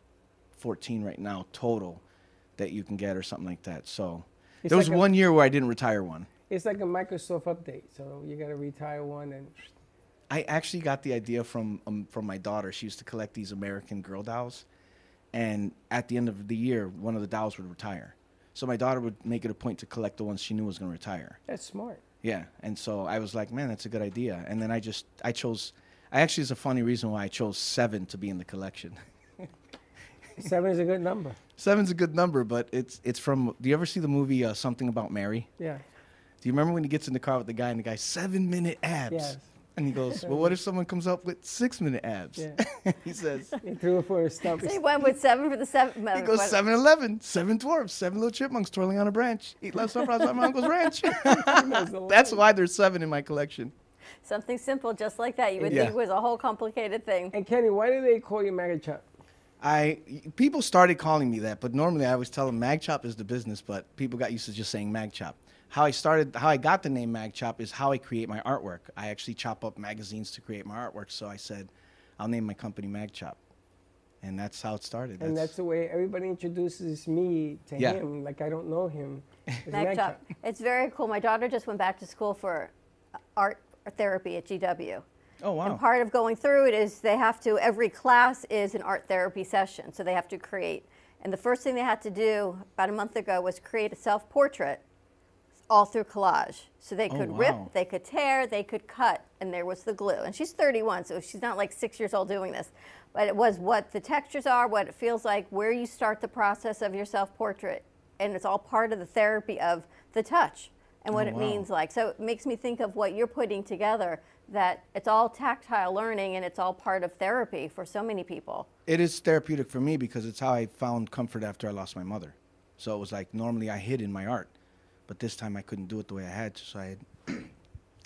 fourteen right now total that you can get or something like that. So it's there was like one a, year where I didn't retire one. It's like a Microsoft update. So you got to retire one. And I actually got the idea from um, from my daughter. She used to collect these American Girl dolls. And at the end of the year, one of the dolls would retire. So my daughter would make it a point to collect the ones she knew was going to retire. That's smart. Yeah. And so I was like, man, that's a good idea. And then I just, I chose, I actually, it's a funny reason why I chose seven to be in the collection. Seven is a good number. Seven's a good number, but it's it's from. Do you ever see the movie uh, Something About Mary? Yeah. Do you remember when he gets in the car with the guy and the guy seven minute abs? Yes. And he goes, well, what if someone comes up with six minute abs? Yeah. He says. He threw it for a stump. So he went with seven for the seven. He goes seven eleven, seven dwarfs, seven little chipmunks twirling on a branch. Eat last supper outside my uncle's ranch. That's why there's seven in my collection. Something simple just like that. You would yeah. think it was a whole complicated thing. And Kenny, why do they call you MagChop? I people started calling me that, but normally I always tell them MagChop is the business, but people got used to just saying MagChop. How I started, how I got the name MagChop is how I create my artwork. I actually chop up magazines to create my artwork, so I said, I'll name my company MagChop. And that's how it started. And that's, that's the way everybody introduces me to yeah. him, like I don't know him. MagChop. MagChop. It's very cool. My daughter just went back to school for art therapy at G W. Oh, wow. And part of going through it is they have to, every class is an art therapy session, so they have to create. And the first thing they had to do about a month ago was create a self-portrait all through collage. So they could oh, wow. rip, they could tear, they could cut, and there was the glue. And she's thirty-one, so she's not like six years old doing this. But it was what the textures are, what it feels like, where you start the process of your self-portrait. And it's all part of the therapy of the touch and what oh, it wow. means like. So it makes me think of what you're putting together, that it's all tactile learning and it's all part of therapy for so many people. It is therapeutic for me because it's how I found comfort after I lost my mother. So it was like normally I hid in my art, but this time I couldn't do it the way I had to. So I, had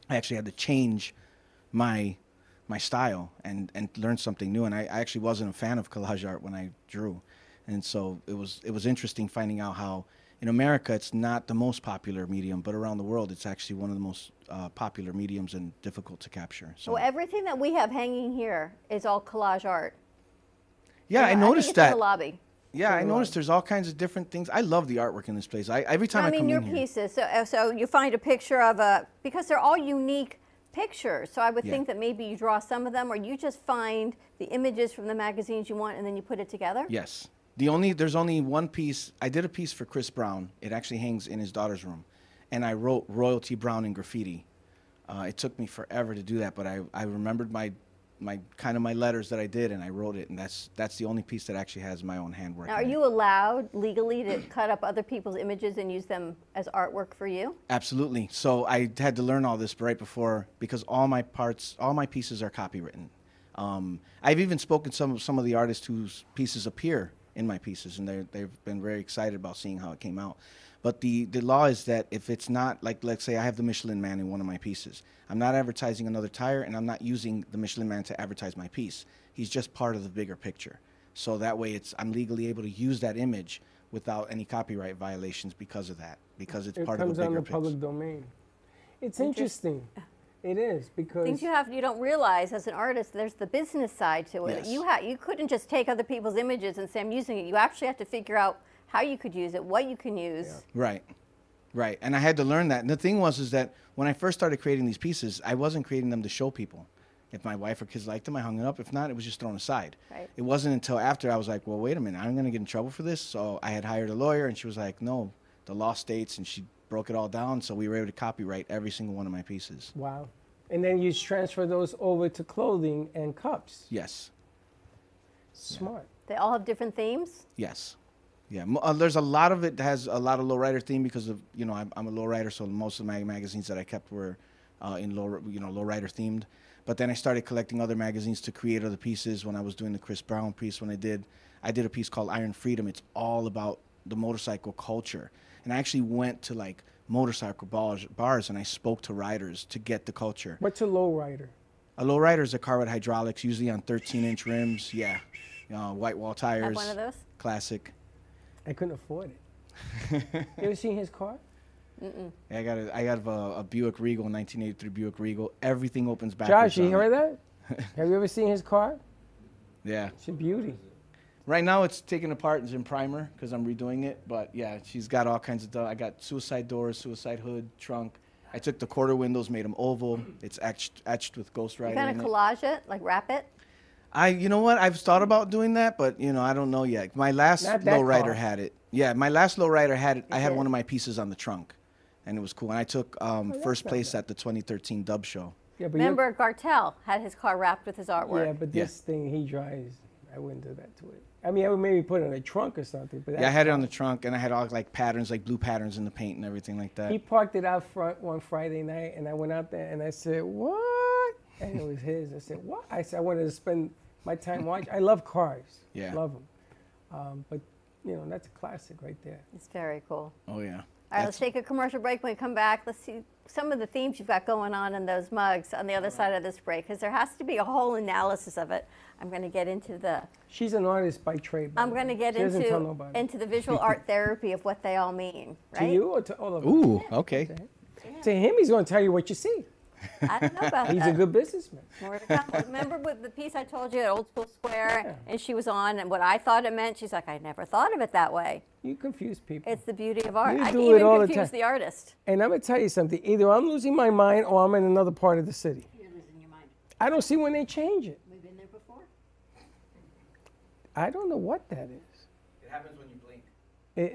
I actually had to change my my style and, and learn something new. And I, I actually wasn't a fan of collage art when I drew. And so it was, it was interesting finding out how in America, it's not the most popular medium, but around the world, it's actually one of the most uh, popular mediums and difficult to capture. So well, everything that we have hanging here is all collage art. Yeah, yeah I noticed I that. In the lobby. Yeah, I noticed there's all kinds of different things. I love the artwork in this place. I every time I, I mean, come in here. I mean, your pieces. So, so you find a picture of a because they're all unique pictures. So I would yeah. think that maybe you draw some of them, or you just find the images from the magazines you want, and then you put it together. Yes. The only, there's only one piece. I did a piece for Chris Brown. It actually hangs in his daughter's room. And I wrote Royalty Brown in graffiti. Uh, it took me forever to do that, but I, I remembered my, my kind of my letters that I did, and I wrote it. And that's, that's the only piece that actually has my own handwork. Now, are you allowed legally to cut up other people's images and use them as artwork for you? Absolutely. So I had to learn all this right before, because all my parts, all my pieces are copywritten. Um, I've even spoken to some, some of the artists whose pieces appear in my pieces, and they've been very excited about seeing how it came out. But the, the law is that if it's not, like, let's say I have the Michelin Man in one of my pieces. I'm not advertising another tire, and I'm not using the Michelin Man to advertise my piece. He's just part of the bigger picture. So that way it's, I'm legally able to use that image without any copyright violations because of that, because it's it part of the bigger picture. It comes on the public domain. It's interesting. It is, because things you have you don't realize as an artist, there's the business side to it. Yes. You ha you couldn't just take other people's images and say I'm using it. You actually have to figure out how you could use it, what you can use. Yeah. Right, right. And I had to learn that. And the thing was is that when I first started creating these pieces, I wasn't creating them to show people. If my wife or kids liked them, I hung it up. If not, it was just thrown aside. Right. It wasn't until after I was like, well, wait a minute, I'm going to get in trouble for this. So I had hired a lawyer, and she was like, no, the law states, and she broke it all down, so we were able to copyright every single one of my pieces. Wow. And then you transfer those over to clothing and cups. Yes. Smart. Yeah. They all have different themes? Yes. Yeah. Uh, there's a lot of it that has a lot of lowrider theme because of, you know, I'm, I'm a lowrider, so most of my magazines that I kept were uh, in low, you know, lowrider themed. But then I started collecting other magazines to create other pieces. When I was doing the Chris Brown piece, when I did, I did a piece called Iron Freedom. It's all about the motorcycle culture. And I actually went to like motorcycle bars, bars and I spoke to riders to get the culture. What's a lowrider? A lowrider is a car with hydraulics, usually on thirteen inch rims. Yeah. Uh, white wall tires. Have one of those? Classic. I couldn't afford it. You ever seen his car? Mm-mm. I got a, I got a, a Buick Regal, nineteen eighty-three Buick Regal. Everything opens backwards. Josh, you hear that? Have you ever seen his car? Yeah. It's a beauty. Right now it's taken apart and in primer because I'm redoing it. But yeah, she's got all kinds of stuff. I got suicide doors, suicide hood, trunk. I took the quarter windows, made them oval. It's etched, etched with Ghost Rider. You kind of collage it, like wrap it? I, you know what? I've thought about doing that, but you know, I don't know yet. My last lowrider had it. Yeah, my last lowrider had it. I had one of my pieces on the trunk. And it was cool. And I took um, oh, first place at the twenty thirteen Dub Show. Yeah, but remember, Gartel had his car wrapped with his artwork. Yeah, but this yeah. thing he drives, I wouldn't do that to it. I mean, I would maybe put it in a trunk or something. But yeah, I had it on the trunk, and I had all like patterns, like blue patterns in the paint and everything like that. He parked it out front one Friday night, and I went out there, and I said, what? And it was his. I said, what? I said, I wanted to spend my time watching. I love cars. Yeah. Love them. Um, but, you know, that's a classic right there. It's very cool. Oh, yeah. All right, let's take a commercial break. When we come back, let's see some of the themes you've got going on in those mugs on the other side of this break, because there has to be a whole analysis of it. I'm going to get into the... She's an artist by trade. By I'm going to get into, into the visual art therapy of what they all mean, right? To you or to all of us? Ooh, okay. To him, yeah. to him he's going to tell you what you see. I don't know about that. He's a good businessman. More to come. Remember with the piece I told you at Old School Square, yeah. and she was on, and what I thought it meant, she's like, I never thought of it that way. You confuse people. It's the beauty of art. You I do can it even all confuse the, the artist. And I'm going to tell you something. Either I'm losing my mind or I'm in another part of the city. You're losing your mind. I don't see when they change it. We've been there before. I don't know what that is. It happens when you blink.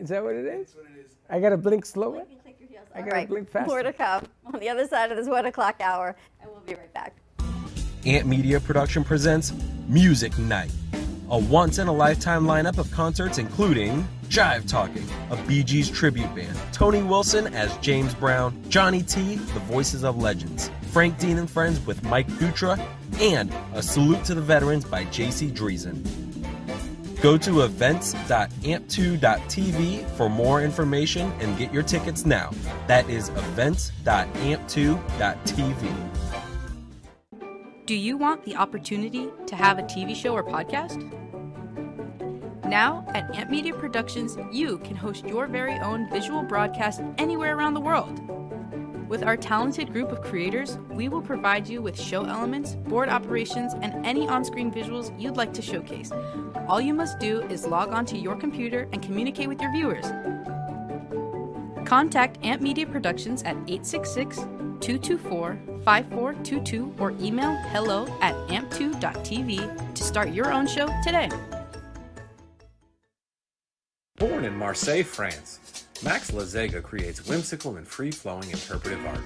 Is that what it is? That's what it is. I got to blink slower? Blink and click your heels. I got to right. blink faster. More to come on the other side of this one o'clock hour, and we'll be right back. Ant Media Production presents Music Night, a once-in-a-lifetime lineup of concerts including Jive Talking, a Bee Gees tribute band, Tony Wilson as James Brown, Johnny T, the Voices of Legends, Frank Dean and Friends with Mike Dutra, and A Salute to the Veterans by J C Dreesen. Go to events dot amp two dot t v for more information and get your tickets now. That is events dot amp two dot t v. Do you want the opportunity to have a T V show or podcast? Now, at Amp Media Productions, you can host your very own visual broadcast anywhere around the world. With our talented group of creators, we will provide you with show elements, board operations, and any on-screen visuals you'd like to showcase. All you must do is log onto your computer and communicate with your viewers. Contact Amp Media Productions at eight six six, two two four, five four two two or email hello at amp two dot t v to start your own show today. Born in Marseille, France, Max Lazega creates whimsical and free-flowing interpretive art.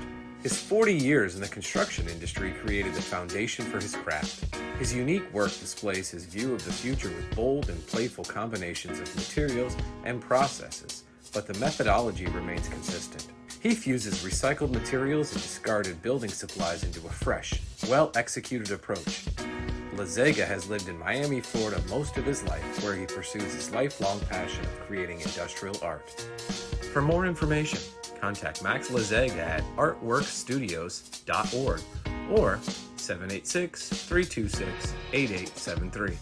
His forty years in the construction industry created the foundation for his craft. His unique work displays his view of the future with bold and playful combinations of materials and processes, but the methodology remains consistent. He fuses recycled materials and discarded building supplies into a fresh, well-executed approach. Lazega has lived in Miami, Florida most of his life, where he pursues his lifelong passion of creating industrial art. For more information, contact Max Lazega at artworks studios dot org or seven eight six, three two six, eight eight seven three.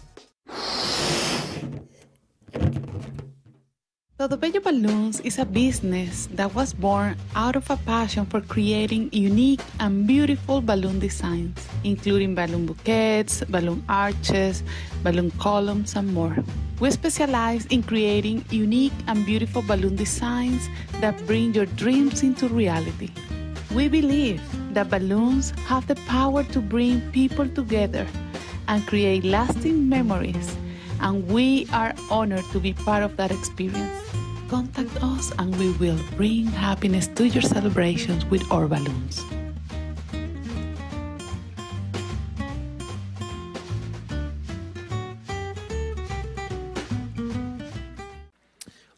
The Bello Balloons is a business that was born out of a passion for creating unique and beautiful balloon designs, including balloon bouquets, balloon arches, balloon columns, and more. We specialize in creating unique and beautiful balloon designs that bring your dreams into reality. We believe that balloons have the power to bring people together and create lasting memories, and we are honored to be part of that experience. Contact us and we will bring happiness to your celebrations with our balloons.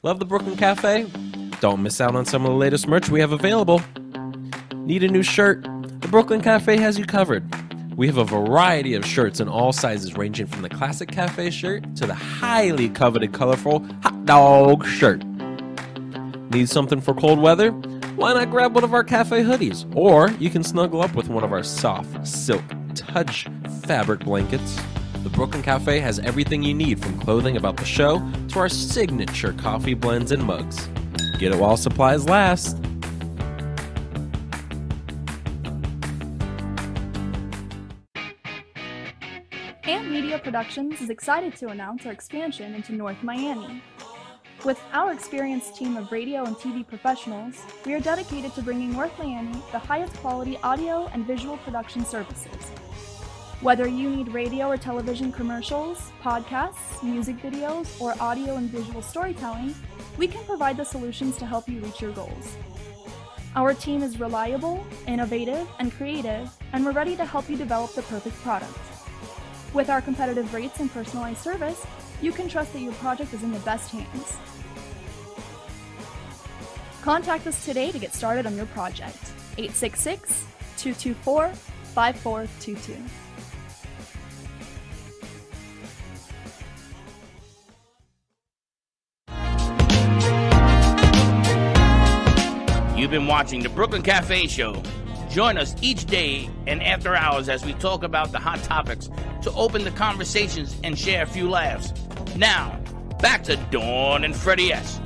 Love the Brooklyn Cafe? Don't miss out on some of the latest merch we have available. Need a new shirt? The Brooklyn Cafe has you covered. We have a variety of shirts in all sizes, ranging from the classic cafe shirt to the highly coveted colorful hot dog shirt. Need something for cold weather? Why not grab one of our cafe hoodies? Or you can snuggle up with one of our soft, silk, touch fabric blankets. The Brooklyn Cafe has everything you need, from clothing about the show to our signature coffee blends and mugs. Get it while supplies last. Amp Media Productions is excited to announce our expansion into North Miami. With our experienced team of radio and T V professionals, we are dedicated to bringing North Miami the highest quality audio and visual production services. Whether you need radio or television commercials, podcasts, music videos, or audio and visual storytelling, we can provide the solutions to help you reach your goals. Our team is reliable, innovative, and creative, and we're ready to help you develop the perfect product. With our competitive rates and personalized service, you can trust that your project is in the best hands. Contact us today to get started on your project. eight six six, two two four, five four two two. You've been watching The Brooklyn Cafe Show. Join us each day and after hours as we talk about the hot topics to open the conversations and share a few laughs. Now, back to Dawn and Freddie S.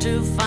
Divine.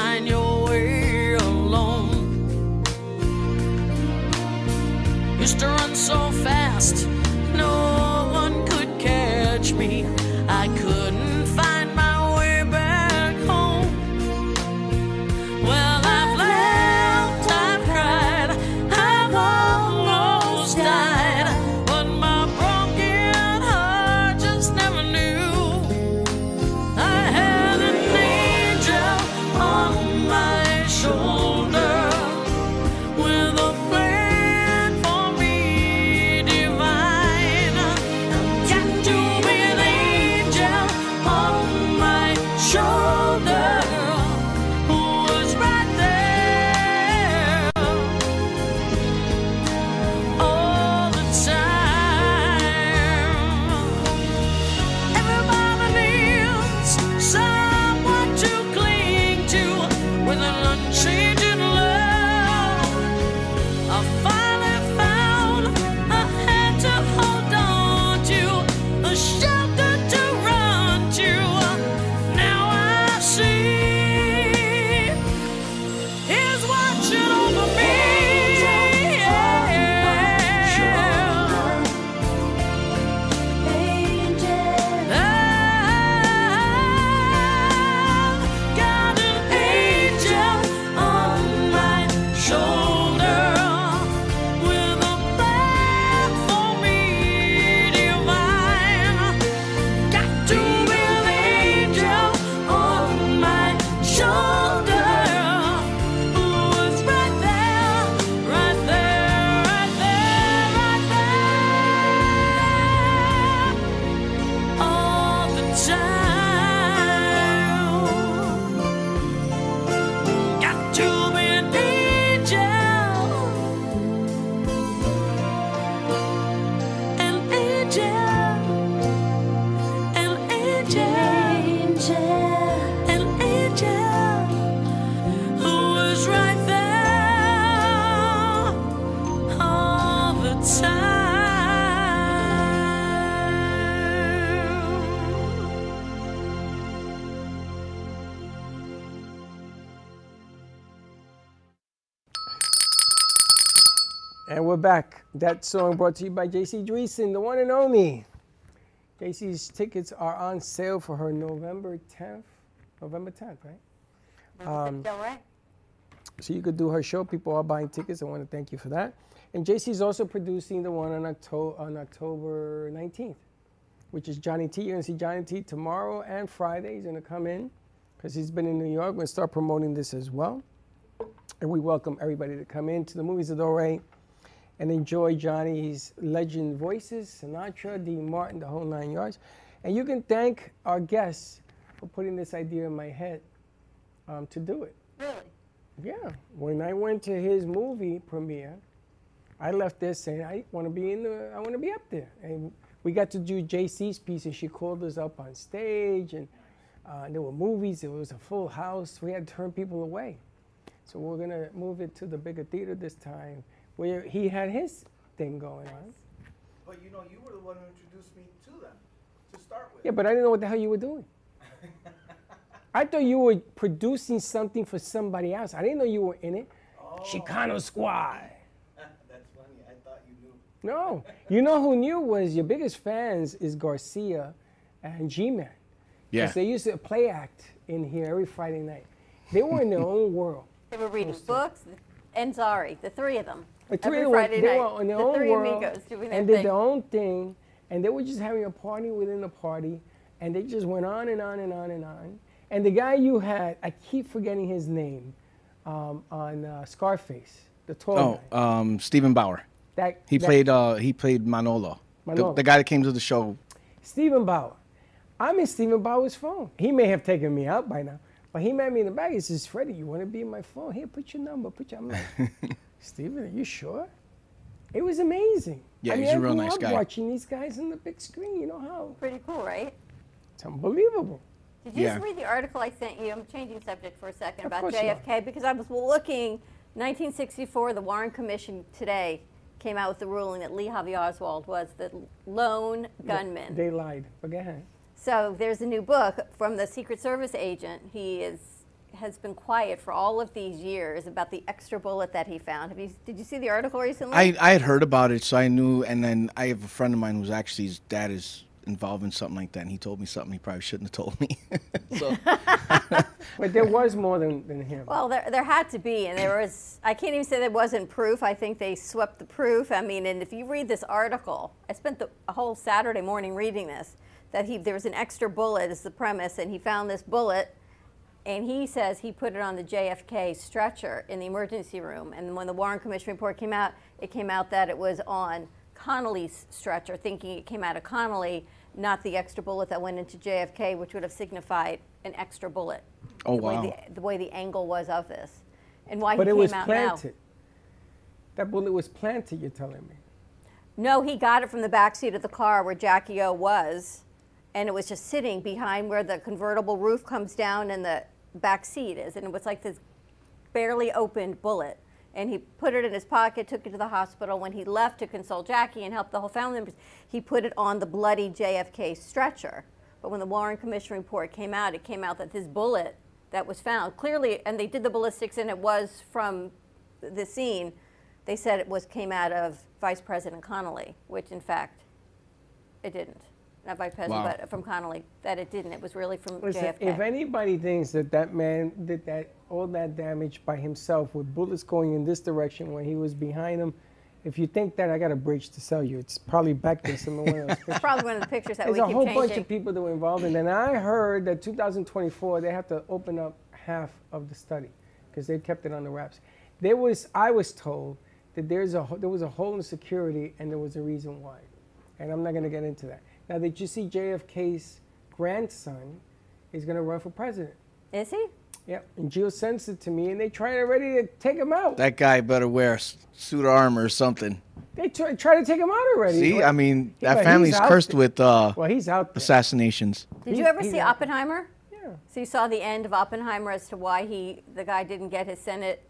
And we're back. That song brought to you by J C Dreesen, the one and only. J C's tickets are on sale for her November tenth. November tenth, right? Um, All right. So you could do her show. People are buying tickets. I want to thank you for that. And J C's also producing the one on, Octo on October nineteenth, which is Johnny T. You're going to see Johnny T tomorrow and Friday. He's going to come in because he's been in New York. We're going to start promoting this as well. And we welcome everybody to come in to the Movies of Dore and enjoy Johnny's legend voices, Sinatra, Dean Martin, the whole nine yards. And you can thank our guests for putting this idea in my head um, to do it. Really? Yeah. When I went to his movie premiere, I left there saying, I want to be in the, I want to be up there. And we got to do J C's piece, and she called us up on stage, and uh, there were movies. It was a full house. We had to turn people away. So we're going to move it to the bigger theater this time, where he had his thing going on. But you know, you were the one who introduced me to them, to start with. Yeah, but I didn't know what the hell you were doing. I thought you were producing something for somebody else. I didn't know you were in it. Oh. Chicano Squad. That's funny. I thought you knew. No. You know who knew was your biggest fans is Garcia and G-Man. Yeah. Because they used to play act in here every Friday night. They were in their own world. They were reading books and Zari, the three of them. The three every Friday were, they night, were in their the own three world amigos doing their and thing. Did their own thing, and they were just having a party within a party, and they just went on and on and on and on. And the guy you had, I keep forgetting his name, um, on uh, Scarface, the tall oh, guy. Um, Stephen Bauer. That he that, played. Uh, he played Manolo, Manolo. The, the guy that came to the show. Stephen Bauer. I'm in Stephen Bauer's phone. He may have taken me out by now, but he met me in the back. He says, "Freddie, you want to be in my phone? Here, put your number. Put your." I'm like, Steven, are you sure? It was amazing. Yeah, I mean, he's a real nice guy. Watching these guys on the big screen, you know how? Pretty cool, right? It's unbelievable. Did you yeah. just read the article I sent you? I'm changing subject for a second of about J F K because I was looking. nineteen sixty-four, the Warren Commission today came out with the ruling that Lee Harvey Oswald was the lone gunman. They lied. But go ahead. So there's a new book from the Secret Service agent. He is. Has been quiet for all of these years about the extra bullet that he found. Have you, did you see the article recently? I, I had heard about it, so I knew, and then I have a friend of mine who's actually, his dad is involved in something like that, and he told me something he probably shouldn't have told me. So. But there was more than, than him. Well, there, there had to be, and there was, I can't even say there wasn't proof. I think they swept the proof. I mean, and if you read this article, I spent the, a whole Saturday morning reading this, that he, there was an extra bullet is the premise, and he found this bullet. And he says he put it on the J F K stretcher in the emergency room. And when the Warren Commission report came out, it came out that it was on Connolly's stretcher, thinking it came out of Connolly, not the extra bullet that went into J F K, which would have signified an extra bullet. Oh, wow. Way the, the way the angle was of this. And why but he came out now. But it was planted. That bullet was planted, you're telling me. No, he got it from the backseat of the car where Jackie O was. And it was just sitting behind where the convertible roof comes down and the back seat is, and it was like this barely opened bullet, and he put it in his pocket, took it to the hospital. When he left to console Jackie and help the whole family members, he put it on the bloody J F K stretcher. But when the Warren Commission report came out, it came out that this bullet that was found clearly, and they did the ballistics, and it was from the scene, they said it was came out of Vice President Connolly, which in fact it didn't. Not by President, wow. but from Connolly, that it didn't. It was really from Listen, J F K. If anybody thinks that that man did that all that damage by himself with bullets going in this direction when he was behind him, if you think that, I got a bridge to sell you. It's probably back there somewhere else. It's probably one of the pictures that There's we keep changing. There's a whole bunch of people that were involved in it. And I heard that two thousand twenty-four, they have to open up half of the study because they kept it on the wraps. There was, I was told that there's a, there was a hole in security and there was a reason why. And I'm not going to get into that. Now, did you see J F K's grandson is going to run for president? Is he? Yep. And Jill sends it to me, and they tried already to take him out. That guy better wear a suit of armor or something. They try, try to take him out already. See, I mean, yeah, that family's cursed there. with uh, well, he's out assassinations. Did he's, you ever see Oppenheimer? There. Yeah. So you saw the end of Oppenheimer as to why he, the guy didn't get his Senate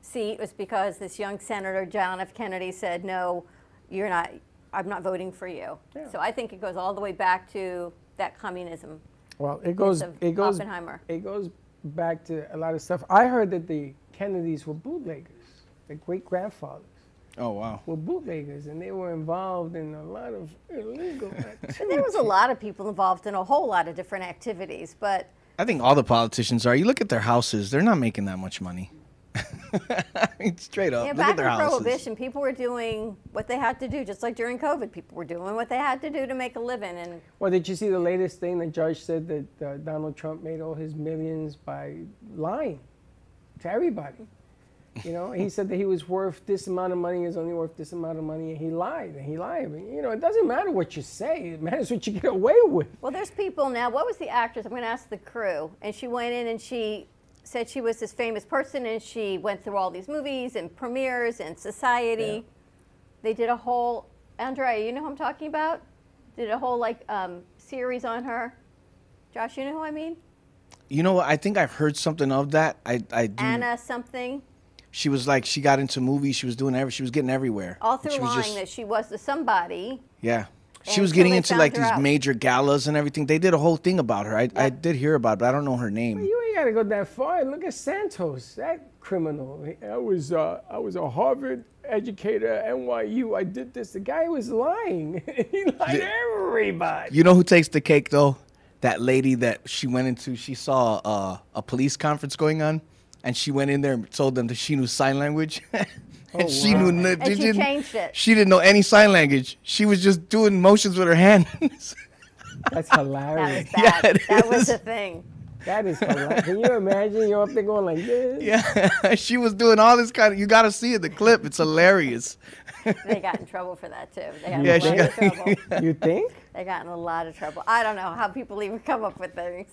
seat. It was because this young Senator John F. Kennedy said, no, you're not. I'm not voting for you. Yeah. So I think it goes all the way back to that communism. Well, it goes it goes Oppenheimer. It goes back to a lot of stuff. I heard that the Kennedys were bootleggers, the great grandfathers. Oh, wow. Were bootleggers, and they were involved in a lot of illegal activities. There was a lot of people involved in a whole lot of different activities, but... I think all the politicians are. You look at their houses, they're not making that much money. I mean, straight up, yeah, look at their houses. Back in Prohibition, people were doing what they had to do, just like during COVID, people were doing what they had to do to make a living. And well, did you see the latest thing? The judge said that uh, Donald Trump made all his millions by lying to everybody. You know, he said that he was worth this amount of money, is only worth this amount of money, and he lied, and he lied. I mean, you know, it doesn't matter what you say. It matters what you get away with. Well, there's people now. What was the actress? I'm going to ask the crew. And she went in and she said she was this famous person, and she went through all these movies and premieres and Society. Yeah. They did a whole, Andrea, you know who I'm talking about? Did a whole, like, um, series on her. Josh, you know who I mean? You know what? I think I've heard something of that. I, I do. Anna something. She was like, she got into movies, she was doing every, she was getting everywhere. All through lying just, that she was to somebody. Yeah. She was getting into like these out. major galas and everything. They did a whole thing about her. I, yeah. I did hear about it, but I don't know her name. Well, you ain't got to go that far. Look at Santos, that criminal. I was, uh, I was a Harvard educator at N Y U. I did this. The guy was lying. He lied to everybody. You know who takes the cake, though? That lady that she went into, she saw uh, a police conference going on. And she went in there and told them that she knew sign language. and oh, she wow. knew no, and she didn't, changed it. She didn't know any sign language. She was just doing motions with her hands. That's hilarious. That was, yeah, that was the thing. That is hilarious. Can you imagine? You're up there going like this. Yeah. She was doing all this kind of, you got to see it, the clip. It's hilarious. They got in trouble for that, too. They got yeah, in a lot got, of trouble. Yeah. You think? They got in a lot of trouble. I don't know how people even come up with things.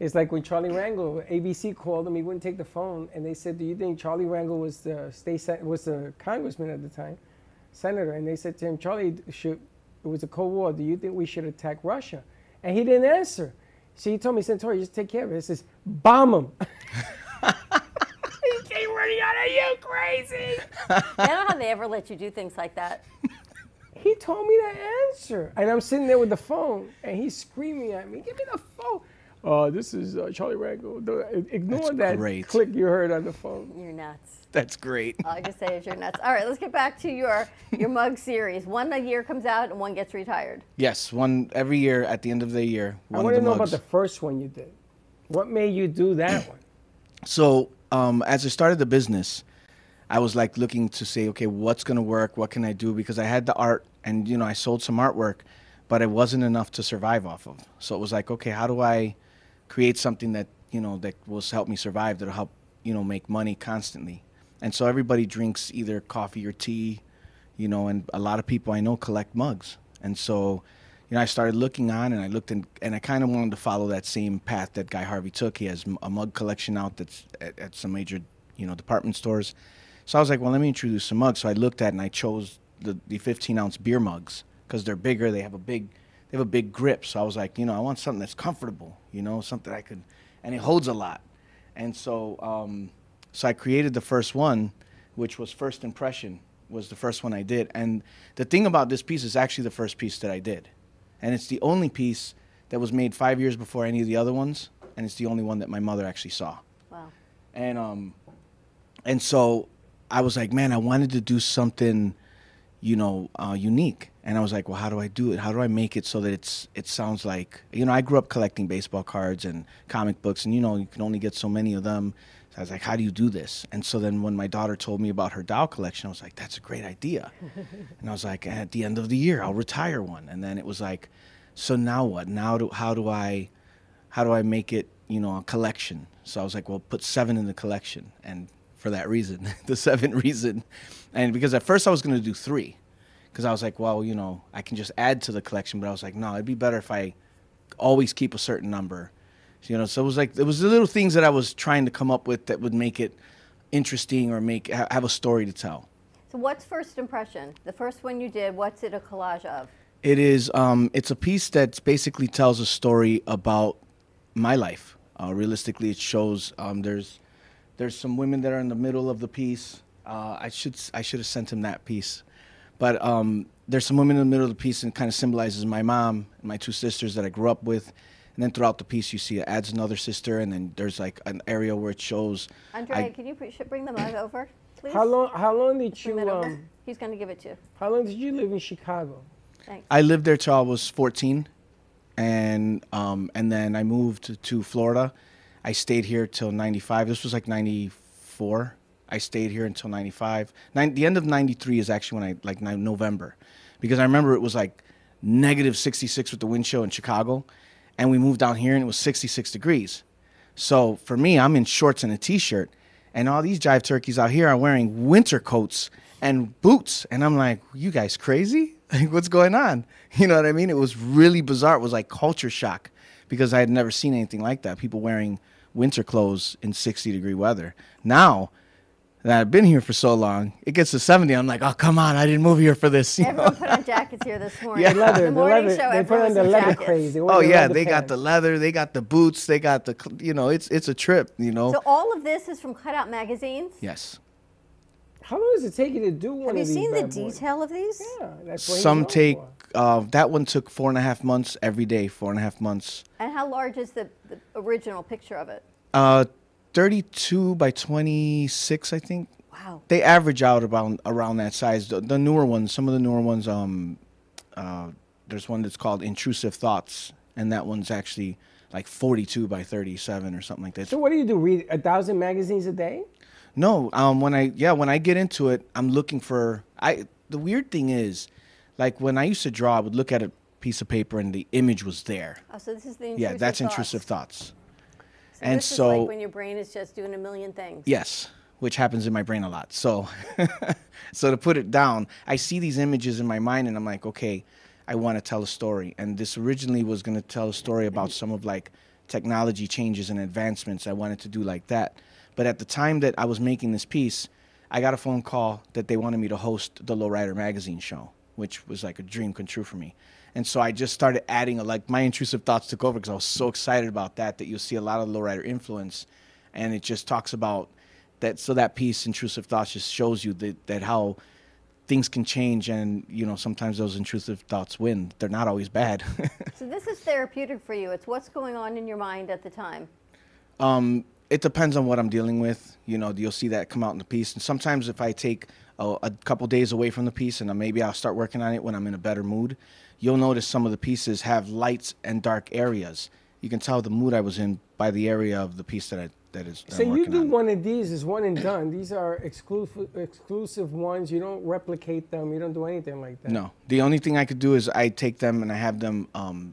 It's like when Charlie Rangel, A B C called him, he wouldn't take the phone, and they said, do you think Charlie Rangel was the state was the congressman at the time, senator? And they said to him, Charlie, should, it was a Cold War, do you think we should attack Russia? And he didn't answer. So he told me, Santori, just take care of it. He says, bomb him. He came running out of you, crazy. I don't know how they ever let you do things like that. He told me to answer. And I'm sitting there with the phone, and he's screaming at me, give me the phone. Uh, this is uh, Charlie Rangel. Ignore That's that great. click you heard on the phone. You're nuts. That's great. All I can say is you're nuts. All right, let's get back to your your mug series. One a year comes out and one gets retired. Yes, one every year at the end of the year. One I want to know mugs. about the first one you did. What made you do that one? So um, as I started the business, I was like looking to say, okay, what's going to work? What can I do? Because I had the art and, you know, I sold some artwork, but it wasn't enough to survive off of. So it was like, okay, how do I create something that, you know, that will help me survive, that'll help, you know, make money constantly. And so everybody drinks either coffee or tea, you know, and a lot of people I know collect mugs. And so, you know, I started looking on and I looked in, and I kind of wanted to follow that same path that Guy Harvey took. He has a mug collection out that's at, at some major, you know, department stores. So I was like, well, let me introduce some mugs. So I looked at and I chose the, the fifteen ounce beer mugs because they're bigger. They have a big... They have a big grip, so I was like, you know, I want something that's comfortable, you know, something I could, and it holds a lot. And so, um, so I created the first one, which was First Impression, was the first one I did. And the thing about this piece is actually the first piece that I did. And it's the only piece that was made five years before any of the other ones, and it's the only one that my mother actually saw. Wow. And, um, and so I was like, man, I wanted to do something, you know, uh, unique. And I was like, well, how do I do it? How do I make it so that it's it sounds like, you know, I grew up collecting baseball cards and comic books, and, you know, you can only get so many of them. So I was like, how do you do this? And so then when my daughter told me about her doll collection, I was like, that's a great idea. And I was like, at the end of the year, I'll retire one. And then it was like, so now what? Now do, how do I how do I make it, you know, a collection? So I was like, well, put seven in the collection. And for that reason, the seventh reason. And because at first I was going to do three. Because I was like, well, you know, I can just add to the collection. But I was like, no, it'd be better if I always keep a certain number. So, you know, so it was like, it was the little things that I was trying to come up with that would make it interesting or make ha have a story to tell. So what's First Impression? The first one you did, what's it a collage of? It is, um, it's a piece that basically tells a story about my life. Uh, realistically, it shows um, there's, there's some women that are in the middle of the piece. Uh, I should, I should have sent him that piece. But um, there's some women in the middle of the piece, and it kind of symbolizes my mom and my two sisters that I grew up with. And then throughout the piece, you see it adds another sister, and then there's like an area where it shows. Andrea, I, can you bring the mug over, please? How long? How long did you? Um, he's going to give it to you. How long did you live in Chicago? Thanks. I lived there till I was fourteen, and um, and then I moved to Florida. I stayed here till ninety-five. This was like ninety-four. I stayed here until ninety-five. Nin the end of ninety-three is actually when I, like November, because I remember it was like negative sixty-six with the wind chill in Chicago, and we moved down here and it was sixty-six degrees. So for me, I'm in shorts and a t-shirt, and all these jive turkeys out here are wearing winter coats and boots, and I'm like, you guys crazy? Like, what's going on? You know what I mean? It was really bizarre. It was like culture shock, because I had never seen anything like that, people wearing winter clothes in sixty degree weather. Now that I've been here for so long, it gets to seventy, I'm like, oh, come on, I didn't move here for this. You everyone know? Put on jackets here this morning. Yeah. The leather, the morning the leather, show, they put on the leather jackets. Craze. Oh, the yeah, they pants. Got the leather, they got the boots, they got the, you know, it's it's a trip, you know. So all of this is from cutout magazines? Yes. How long does it take you to do one Have of these? Have you seen the boys? Detail of these? Yeah. That's what Some take, uh, that one took four and a half months every day, four and a half months. And how large is the, the original picture of it? Uh, thirty-two by twenty-six, I think. Wow. They average out about around that size. The, the newer ones, some of the newer ones, um, uh, there's one that's called Intrusive Thoughts, and that one's actually like forty-two by thirty-seven or something like that. So what do you do? Read a thousand magazines a day? No. Um, when I yeah, when I get into it, I'm looking for. I the weird thing is, like when I used to draw, I would look at a piece of paper and the image was there. Oh, so this is the intrusive yeah, that's thoughts. Intrusive Thoughts. So and this so is like when your brain is just doing a million things. Yes, which happens in my brain a lot. So, so to put it down, I see these images in my mind, and I'm like, okay, I want to tell a story. And this originally was going to tell a story about some of like technology changes and advancements. I wanted to do like that. But at the time that I was making this piece, I got a phone call that they wanted me to host the Lowrider Magazine show, which was like a dream come true for me. And so I just started adding, a, like my intrusive thoughts took over because I was so excited about that, that you'll see a lot of Lowrider influence. And it just talks about that. So that piece, Intrusive Thoughts, just shows you that, that how things can change. And, you know, sometimes those intrusive thoughts win. They're not always bad. So this is therapeutic for you. It's what's going on in your mind at the time. Um, it depends on what I'm dealing with. You know, you'll see that come out in the piece. And sometimes if I take a, a couple days away from the piece and maybe I'll start working on it when I'm in a better mood, you'll notice some of the pieces have lights and dark areas. You can tell the mood I was in by the area of the piece that I that is. That so I'm you do on. One of these is one and done. These are exclusive exclusive ones. You don't replicate them. You don't do anything like that. No. The only thing I could do is I take them and I have them um,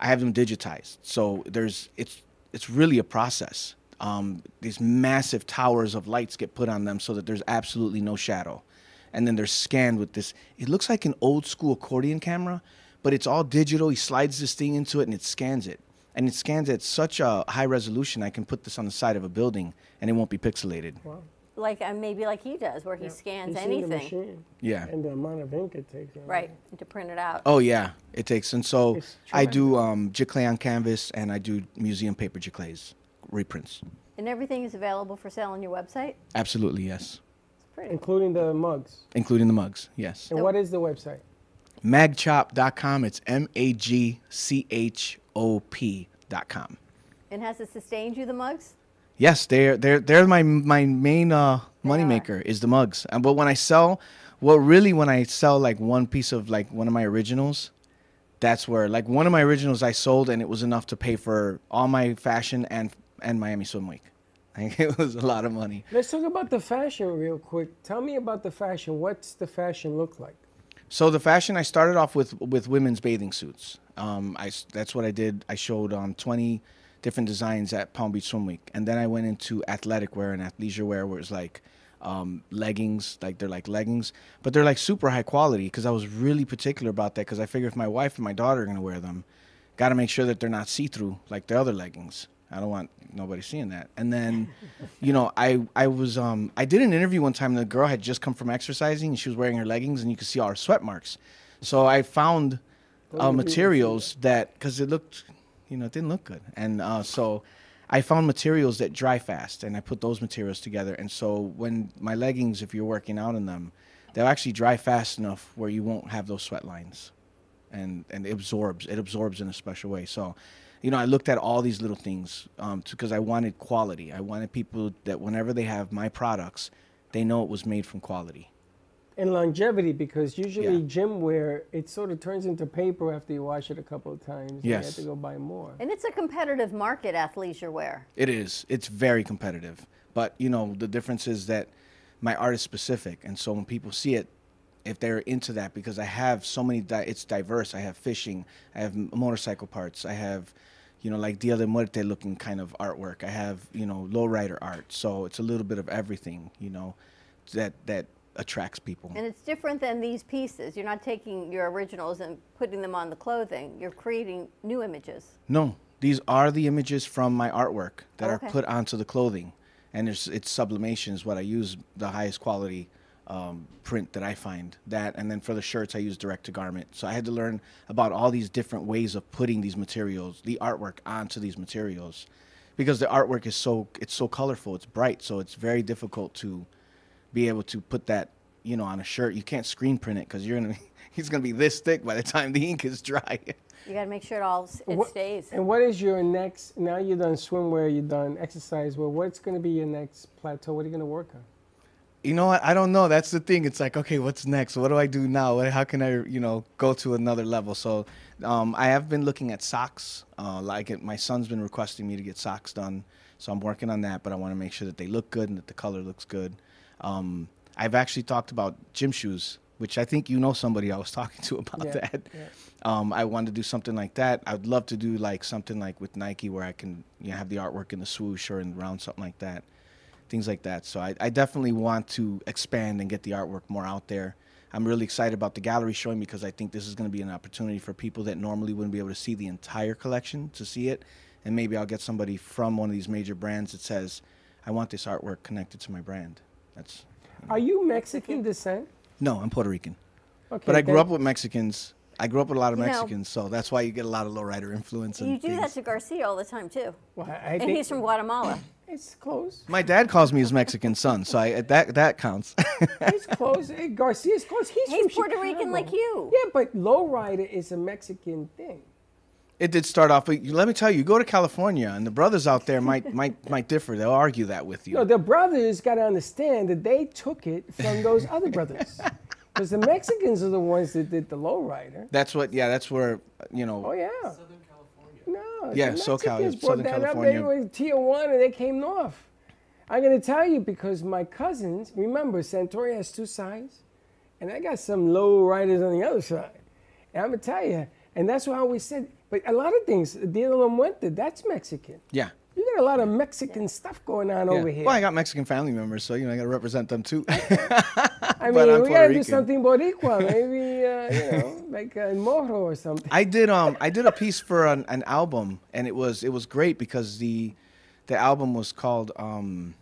I have them digitized. So there's it's it's really a process. Um, these massive towers of lights get put on them so that there's absolutely no shadow. And then they're scanned with this. It looks like an old school accordion camera, but it's all digital. He slides this thing into it and it scans it. And it scans at such a high resolution, I can put this on the side of a building and it won't be pixelated. Wow. Like uh, maybe like he does, where yeah. he scans He's anything. The machine. Yeah. And the amount of ink it takes. You know? Right, to print it out. Oh yeah, it takes. And so I do um, giclée on canvas, and I do museum paper giclées, reprints. And everything is available for sale on your website? Absolutely, yes. Pretty. Including the mugs. Including the mugs, yes. And what is the website? Mag Chop dot com. It's M A G C H O P dot com. And has it sustained you, the mugs? Yes, they're they're they're my my main uh, moneymaker is the mugs. Um, but when I sell, well, really when I sell like one piece of like one of my originals, that's where like one of my originals I sold, and it was enough to pay for all my fashion and and Miami Swim Week. Like, it was a lot of money. Let's talk about the fashion real quick. Tell me about the fashion. What's the fashion look like? So the fashion, I started off with with women's bathing suits. Um, I, that's what I did. I showed um, twenty different designs at Palm Beach Swim Week. And then I went into athletic wear and athleisure wear, where it's like um, leggings. Like they're like leggings, but they're like super high quality, because I was really particular about that, because I figure if my wife and my daughter are going to wear them, got to make sure that they're not see-through like the other leggings. I don't want nobody seeing that. And then, you know, I, I was, um, I did an interview one time, and the girl had just come from exercising, and she was wearing her leggings, and you could see all her sweat marks. So I found uh, materials that, because it looked, you know, it didn't look good. And uh, so I found materials that dry fast, and I put those materials together. And so when my leggings, if you're working out in them, they'll actually dry fast enough where you won't have those sweat lines. And, and it absorbs, it absorbs in a special way. So, you know, I looked at all these little things um, because I wanted quality. I wanted people that whenever they have my products, they know it was made from quality. and longevity, because usually yeah. gym wear, it sort of turns into paper after you wash it a couple of times. Yes. And you have to go buy more. And it's a competitive market, athleisure wear. It is. It's very competitive. But, you know, the difference is that my art is specific. And so when people see it, if they're into that, because I have so many, di it's diverse. I have fishing. I have motorcycle parts. I have, you know, like Dia de Muerte looking kind of artwork. I have, you know, lowrider art. So it's a little bit of everything, you know, that that attracts people. And it's different than these pieces. You're not taking your originals and putting them on the clothing. You're creating new images. No, these are the images from my artwork that okay. are put onto the clothing. And it's, it's sublimation is what I use, the highest quality um, print that I find. That, and then for the shirts, I use direct to garment. So I had to learn about all these different ways of putting these materials, the artwork onto these materials, because the artwork is so, it's so colorful, it's bright. So it's very difficult to be able to put that, you know, on a shirt. You can't screen print it because you're gonna, he's gonna be this thick by the time the ink is dry. You gotta make sure it all it what, stays. And what is your next? Now you're done swimwear, you're done exercise. Well, what's gonna be your next plateau? What are you gonna work on? You know what? I don't know. That's the thing. It's like, okay, what's next? What do I do now? What, how can I, you know, go to another level? So, um, I have been looking at socks. Uh, like it, my son's been requesting me to get socks done, so I'm working on that. But I want to make sure that they look good and that the color looks good. Um, I've actually talked about gym shoes, which I think you know somebody I was talking to about yeah, that. Yeah. Um, I wanted to do something like that. I'd love to do like something like with Nike where I can, you know, have the artwork in the swoosh or in the round, something like that, things like that. So I, I definitely want to expand and get the artwork more out there. I'm really excited about the gallery showing because I think this is going to be an opportunity for people that normally wouldn't be able to see the entire collection to see it. And maybe I'll get somebody from one of these major brands that says, I want this artwork connected to my brand. That's, you know. Are you Mexican descent? No, I'm Puerto Rican. Okay, but I grew up with Mexicans. I grew up with a lot of Mexicans, know, so that's why you get a lot of lowrider influence. And you do things. That to Garcia all the time, too. Well, I and he's from Guatemala. It's close. My dad calls me his Mexican son, so I, that that counts. He's close. Garcia's close. He's, he's from Puerto Chicago. Rican like you. Yeah, but lowrider is a Mexican thing. It did start off, but let me tell you, you go to California, and the brothers out there might might might differ. They'll argue that with you. No, the brothers got to understand that they took it from those other brothers, because the Mexicans are the ones that did the lowrider. That's what, yeah, that's where, you know. Oh yeah. Southern California. No. Yeah, SoCal, Southern that California. Up. They were Tijuana. They came north. I'm gonna tell you because my cousins. Remember, Santori has two sides, and I got some lowriders on the other side, and I'm gonna tell you, and that's why I always said. But a lot of things, Dia de la Muerte, that's Mexican. Yeah. You got a lot of Mexican stuff going on yeah. over here. Well, I got Mexican family members, so, you know, I got to represent them, too. I mean, we got to do something Boricua, maybe, uh, you know, like uh, Morro or something. I did um, I did a piece for an, an album, and it was it was great because the, the album was called um,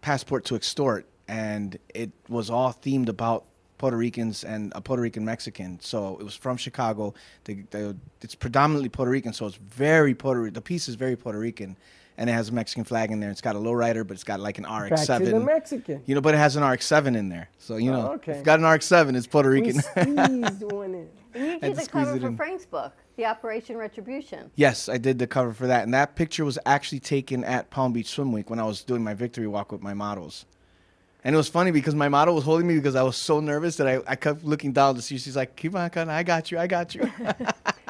Passport to Extort, and it was all themed about Puerto Ricans and a Puerto Rican Mexican. So it was from Chicago. They, they, it's predominantly Puerto Rican, so it's very Puerto. The piece is very Puerto Rican, and it has a Mexican flag in there. It's got a lowrider, but it's got like an R X seven. Back to the Mexican. You know, but it has an R X seven in there. So you oh, know, okay. if it's got an R X seven. It's Puerto Rican. We squeezed one in. You did the cover for in. Frank's book, the Operation Retribution. Yes, I did the cover for that, and that picture was actually taken at Palm Beach Swim Week when I was doing my victory walk with my models. And it was funny because my model was holding me because I was so nervous that I, I kept looking down to see. She's like, "Keep on, I got you, I got you."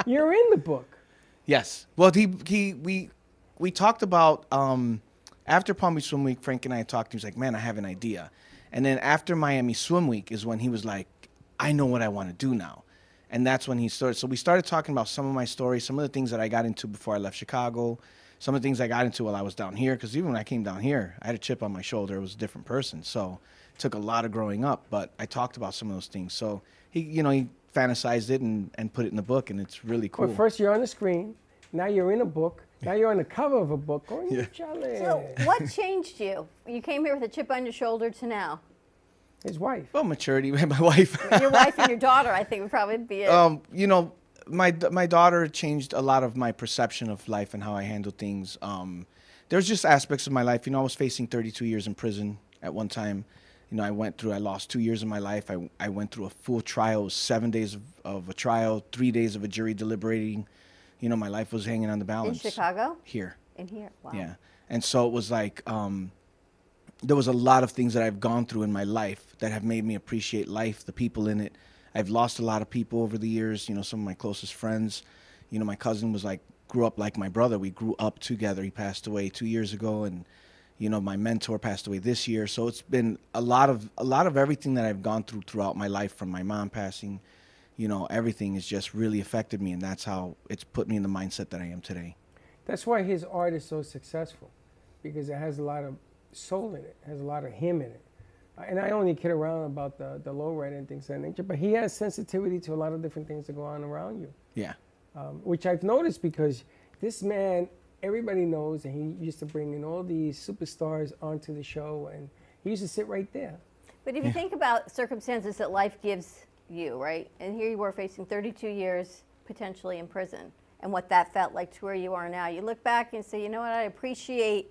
You're in the book. Yes. Well, he he we we talked about um, after Palm Beach Swim Week. Frank and I talked. He was like, "Man, I have an idea." And then after Miami Swim Week is when he was like, "I know what I want to do now," and that's when he started. So we started talking about some of my stories, some of the things that I got into before I left Chicago. Some of the things I got into while I was down here, because even when I came down here, I had a chip on my shoulder. It was a different person, so it took a lot of growing up. But I talked about some of those things. So he, you know, he fantasized it and, and put it in the book, and it's really cool. Well, first you're on the screen, now you're in a book, now you're on the cover of a book. Oh, yeah. So what changed you? You came here with a chip on your shoulder to now. His wife. Well, maturity. My wife. Your wife and your daughter, I think, would probably be it. Um, you know. My my daughter changed a lot of my perception of life and how I handle things. Um, there's just aspects of my life. You know, I was facing thirty-two years in prison at one time. You know, I went through, I lost two years of my life. I, I went through a full trial, seven days of, of a trial, three days of a jury deliberating. You know, my life was hanging on the balance. In Chicago? Here. In here, wow. Yeah. And so it was like, um, there was a lot of things that I've gone through in my life that have made me appreciate life, the people in it. I've lost a lot of people over the years, you know, some of my closest friends. You know, my cousin was like, grew up like my brother. We grew up together. He passed away two years ago, and, you know, my mentor passed away this year. So it's been a lot of, a lot of everything that I've gone through throughout my life, from my mom passing, you know, everything has just really affected me, and that's how it's put me in the mindset that I am today. That's why his art is so successful, because it has a lot of soul in it, has a lot of him in it. And I only kid around about the, the lowrider and things of that nature, but he has sensitivity to a lot of different things that go on around you. Yeah. Um, which I've noticed, because this man, everybody knows, and he used to bring in all these superstars onto the show, and he used to sit right there. But if you yeah. think about circumstances that life gives you, right? And here you were facing thirty-two years potentially in prison, and what that felt like to where you are now. You look back and say, you know what, I appreciate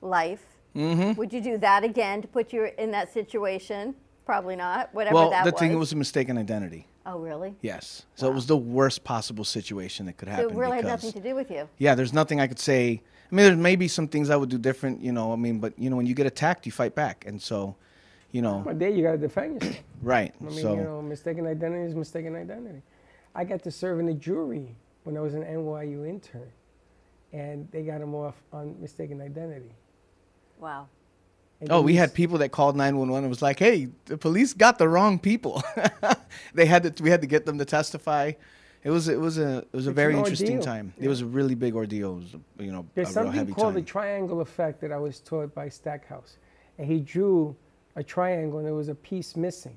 life. Mm-hmm. Would you do that again to put you in that situation? Probably not. Whatever well, that was. Well, the thing was a mistaken identity. Oh, really? Yes. So wow. it was the worst possible situation that could happen. So it really had nothing to do with you. Yeah, there's nothing I could say. I mean, there's maybe some things I would do different, you know, I mean, but, you know, when you get attacked, you fight back. And so, you know. But there you got to defend yourself. Right. I mean, so, you know, mistaken identity is mistaken identity. I got to serve in the jury when I was an N Y U intern, and they got him off on mistaken identity. Wow. And oh, we had people that called nine one one and was like, hey, the police got the wrong people. They had to, we had to get them to testify. It was, it was a, it was a it's very interesting ordeal. time. Yeah. It was a really big ordeal. It was, you know, There's a something real heavy called time. the triangle effect that I was taught by Stackhouse. And he drew a triangle, and there was a piece missing.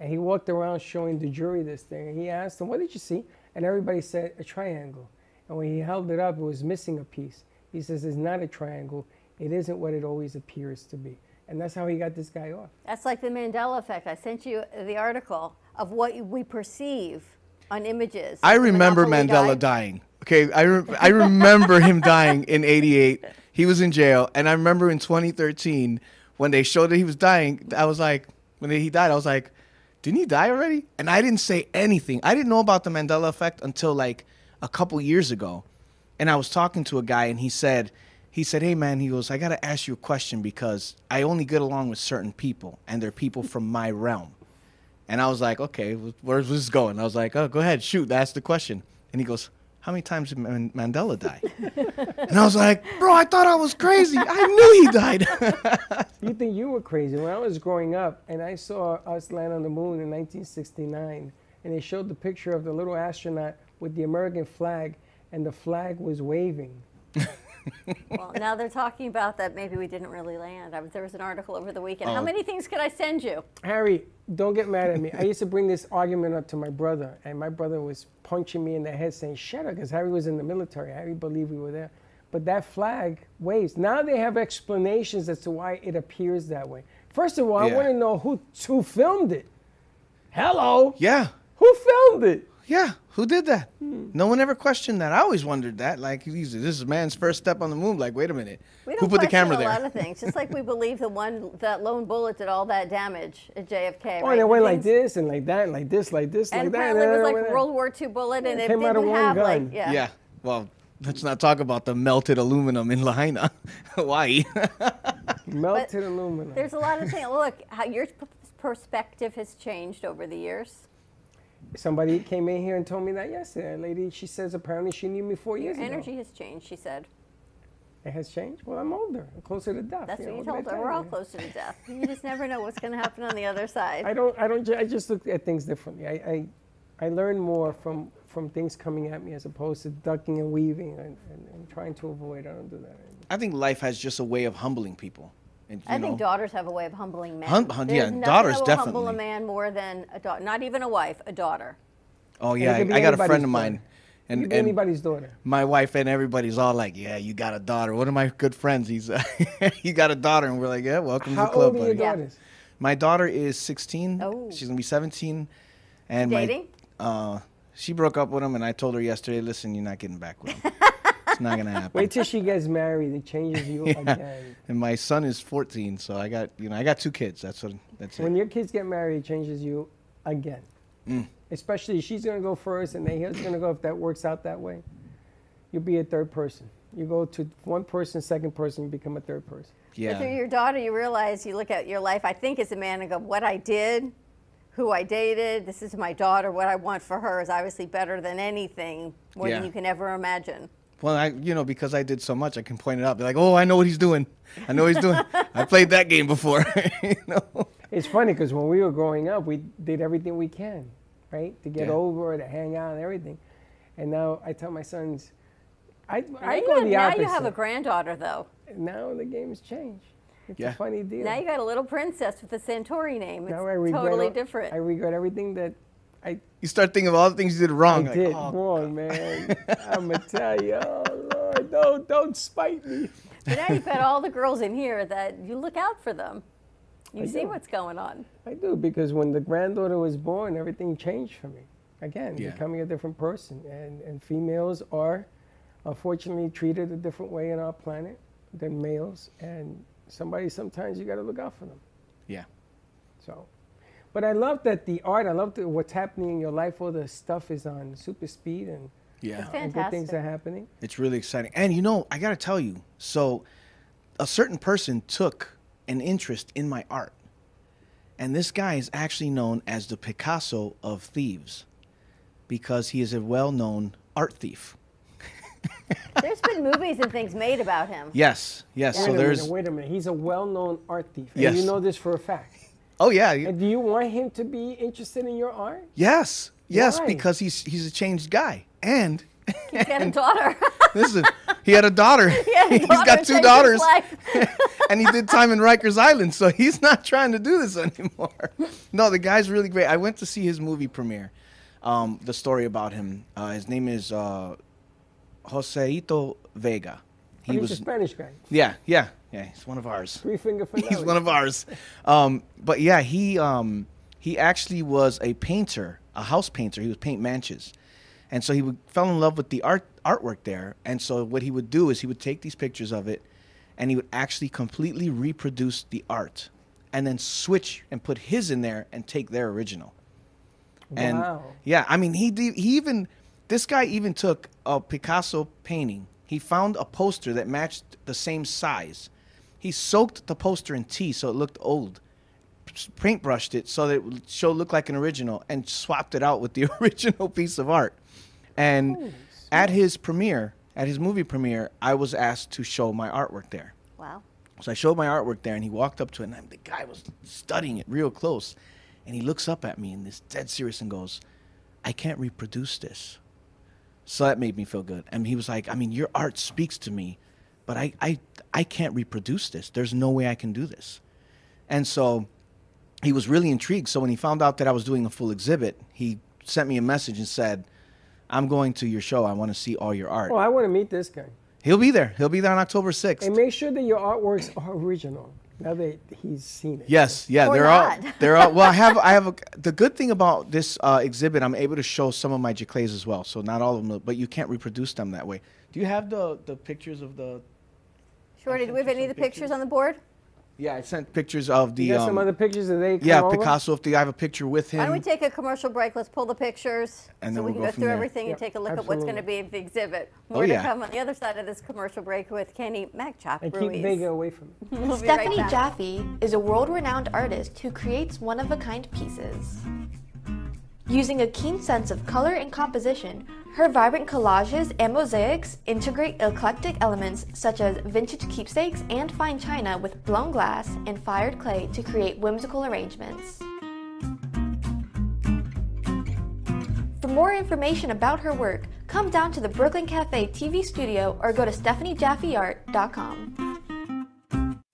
And he walked around showing the jury this thing. And he asked them, what did you see? And everybody said, a triangle. And when he held it up, it was missing a piece. He says, it's not a triangle. It isn't what it always appears to be. And that's how he got this guy off. That's like the Mandela effect. I sent you the article of what we perceive on images. I remember Mandela died. dying. Okay, I, re I remember him dying in eighty-eight. He was in jail. And I remember in twenty thirteen, when they showed that he was dying, I was like, when he died, I was like, didn't he die already? And I didn't say anything. I didn't know about the Mandela effect until like a couple years ago. And I was talking to a guy, and he said, He said, hey, man, he goes, I got to ask you a question, because I only get along with certain people, and they're people from my realm. And I was like, okay, where's this going? I was like, oh, go ahead, shoot, ask the question. And he goes, how many times did Man Mandela die? And I was like, bro, I thought I was crazy. I knew he died. You think you were crazy. When I was growing up, and I saw us land on the moon in nineteen sixty-nine, and they showed the picture of the little astronaut with the American flag, and the flag was waving. Well, now they're talking about that maybe we didn't really land. I was, there was an article over the weekend. Oh. How many things could I send you? Harry, don't get mad at me. I used to bring this argument up to my brother, and my brother was punching me in the head saying, shut up, because Harry was in the military. Harry believed we were there. But that flag waves. Now they have explanations as to why it appears that way. First of all, yeah. I want to know who, who filmed it. Hello? Yeah. Who filmed it? Yeah, who did that? Hmm. No one ever questioned that. I always wondered that. Like, this is man's first step on the moon. Like, wait a minute, we don't who put the camera a there? A lot of things, just like we believe the one that lone bullet did all that damage at J F K. Oh, right? And it went like this and like that, and like this, like this, and like that. And apparently it was like World War Two bullet, and it came out of one gun. Like, yeah. yeah. Well, let's not talk about the melted aluminum in Lahaina, Hawaii. Melted but aluminum. There's a lot of things. Look, how your perspective has changed over the years. Somebody came in here and told me that yesterday. A lady, she says apparently she knew me four years ago. Your energy has changed, she said. It has changed? Well, I'm older. I'm closer to death. That's what you told her. We're all closer to death. You just never know what's going to happen on the other side. I don't, I don't, I just look at things differently. I, I, I learn more from, from things coming at me as opposed to ducking and weaving and, and, and trying to avoid. I don't do that anymore. I think life has just a way of humbling people. And, I know, think daughters have a way of humbling men. Hum, hum, yeah, daughters definitely. Humble a man more than a daughter, not even a wife, a daughter. Oh yeah, I, I got a friend daughter. of mine, and, and anybody's daughter. My wife and everybody's all like, "Yeah, you got a daughter." One of my good friends, he's, uh, "You got a daughter," and we're like, "Yeah, welcome How to the club, buddy." How old are your daughters? My daughter is sixteen. Oh. She's gonna be seventeen, and dating. My, uh, she broke up with him, and I told her yesterday, "Listen, you're not getting back with him." It's not gonna happen. Wait till she gets married. It changes you yeah. again. And my son is fourteen, so I got you know I got two kids. That's what that's when it. When your kids get married, it changes you again. Mm. Especially she's gonna go first, and then he's gonna go. If that works out that way, you'll be a third person. You go to one person, second person, you become a third person. Yeah. But through your daughter, you realize, you look at your life, I think, as a man and go, what I did, who I dated, this is my daughter, what I want for her is obviously better than anything, more yeah. than you can ever imagine. Well, I, you know, because I did so much, I can point it out. Be like, oh, I know what he's doing. I know what he's doing. I played that game before. You know? It's funny because when we were growing up, we did everything we can, right, to get yeah. over, to hang out, and everything. And now I tell my sons, I, I go have, the now opposite. Now you have a granddaughter, though. Now the game's changed. It's yeah. a funny deal. Now you got a little princess with a Santori name. It's regret, totally different. I regret everything that. I, you start thinking of all the things you did wrong. I like, did oh, wrong, man. I'm going to tell you, oh, Lord, don't, don't spite me. But now you've got all the girls in here that you look out for them. You I see do. what's going on. I do, because when the granddaughter was born, everything changed for me. Again, yeah. becoming a different person. And, and females are, unfortunately, treated a different way on our planet than males. And somebody, sometimes you got to look out for them. Yeah. So. But I love that the art, I love the, what's happening in your life, all the stuff is on super speed and, yeah. and good things are happening. It's really exciting. And you know, I gotta tell you, so a certain person took an interest in my art. And this guy is actually known as the Picasso of thieves because he is a well-known art thief. There's been movies and things made about him. Yes, yes. Wait so a there's... minute, wait a minute, he's a well-known art thief. And yes. you know this for a fact. Oh, yeah. And do you want him to be interested in your art? Yes. Yes, Why? because he's he's a changed guy. And... He's got a daughter. Listen, he had a daughter. He had a daughter. He's got two daughters. And he did time in Rikers Island, so he's not trying to do this anymore. No, the guy's really great. I went to see his movie premiere, um, the story about him. Uh, his name is uh, Joseito Vega. He was a Spanish guy. Yeah, yeah. Yeah, he's one of ours. Three finger finale. He's one of ours. Um, but yeah, he um, he actually was a painter, a house painter. He would paint mansions. And so he would, fell in love with the art artwork there. And so what he would do is he would take these pictures of it, and he would actually completely reproduce the art and then switch and put his in there and take their original. Wow. And yeah, I mean, he, he even, this guy even took a Picasso painting. He found a poster that matched the same size. He soaked the poster in tea so it looked old, paintbrushed it so that it would show look like an original, and swapped it out with the original piece of art. And oh, at his premiere, at his movie premiere, I was asked to show my artwork there. Wow. So I showed my artwork there, and he walked up to it, and the guy was studying it real close. And he looks up at me, and this dead serious, and goes, I can't reproduce this. So that made me feel good. And he was like, I mean, your art speaks to me, but I... I I can't reproduce this. There's no way I can do this. And so he was really intrigued. So when he found out that I was doing a full exhibit, he sent me a message and said, I'm going to your show. I want to see all your art. Oh, I want to meet this guy. He'll be there. He'll be there on October sixth. And make sure that your artworks are original. Now that he's seen it. Yes. Yeah. Or they're not. all, they're all, well, I have, I have a, the good thing about this uh, exhibit, I'm able to show some of my jaclés as well. So not all of them, but you can't reproduce them that way. Do you have the, the pictures of the, Shorty, do we have any of the pictures, pictures on the board? Yeah, I sent pictures of the... You got um, some other pictures that they come Yeah, over? Picasso, if they, I have a picture with him. Why don't we take a commercial break? Let's pull the pictures. And then so we we'll can go, go through there. everything yep. and take a look Absolutely. at what's going to be in the exhibit. More oh, yeah. to come on the other side of this commercial break with Kenny MagChop Ruiz. And keep Vega away from me. we'll Stephanie right Jaffe is a world-renowned artist who creates one-of-a-kind pieces. Using a keen sense of color and composition, her vibrant collages and mosaics integrate eclectic elements such as vintage keepsakes and fine china with blown glass and fired clay to create whimsical arrangements. For more information about her work, come down to the Brooklyn Cafe T V studio or go to Stephanie Jaffe Art dot com.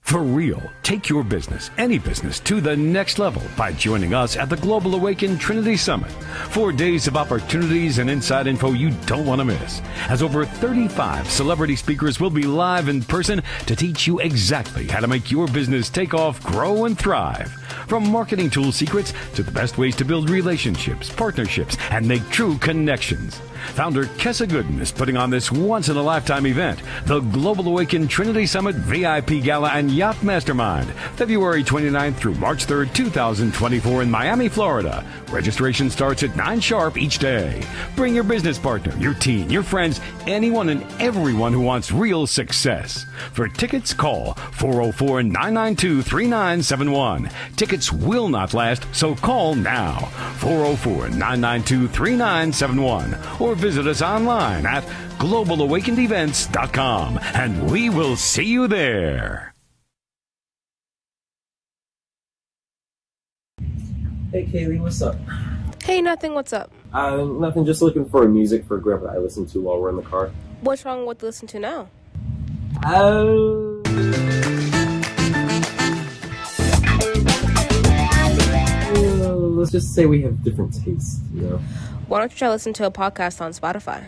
For real, take your business, any business, to the next level by joining us at the Global Awaken Trinity Summit. Four days of opportunities and inside info you don't want to miss, as over thirty-five celebrity speakers will be live in person to teach you exactly how to make your business take off, grow, and thrive. from marketing tool secrets to the best ways to build relationships, partnerships, and make true connections. Founder Kessa Gooden is putting on this once-in-a-lifetime event, the Global Awaken Trinity Summit V I P Gala and Yacht Mastermind, February twenty-ninth through March third, two thousand twenty-four in Miami, Florida. Registration starts at nine sharp each day. Bring your business partner, your team, your friends, anyone and everyone who wants real success. For tickets, call four oh four, nine nine two, three nine seven one. Tickets will not last, so call now, four oh four, nine nine two, three nine seven one, or visit us online at global awakened events dot com, and we will see you there. Hey, Kaylee, what's up? Hey, nothing, what's up? Uh, nothing, just looking for music for a group that I listen to while we're in the car. What's wrong with listen to now? Oh. Uh, let's just say we have different tastes, you know? Why don't you try listen to a podcast on Spotify?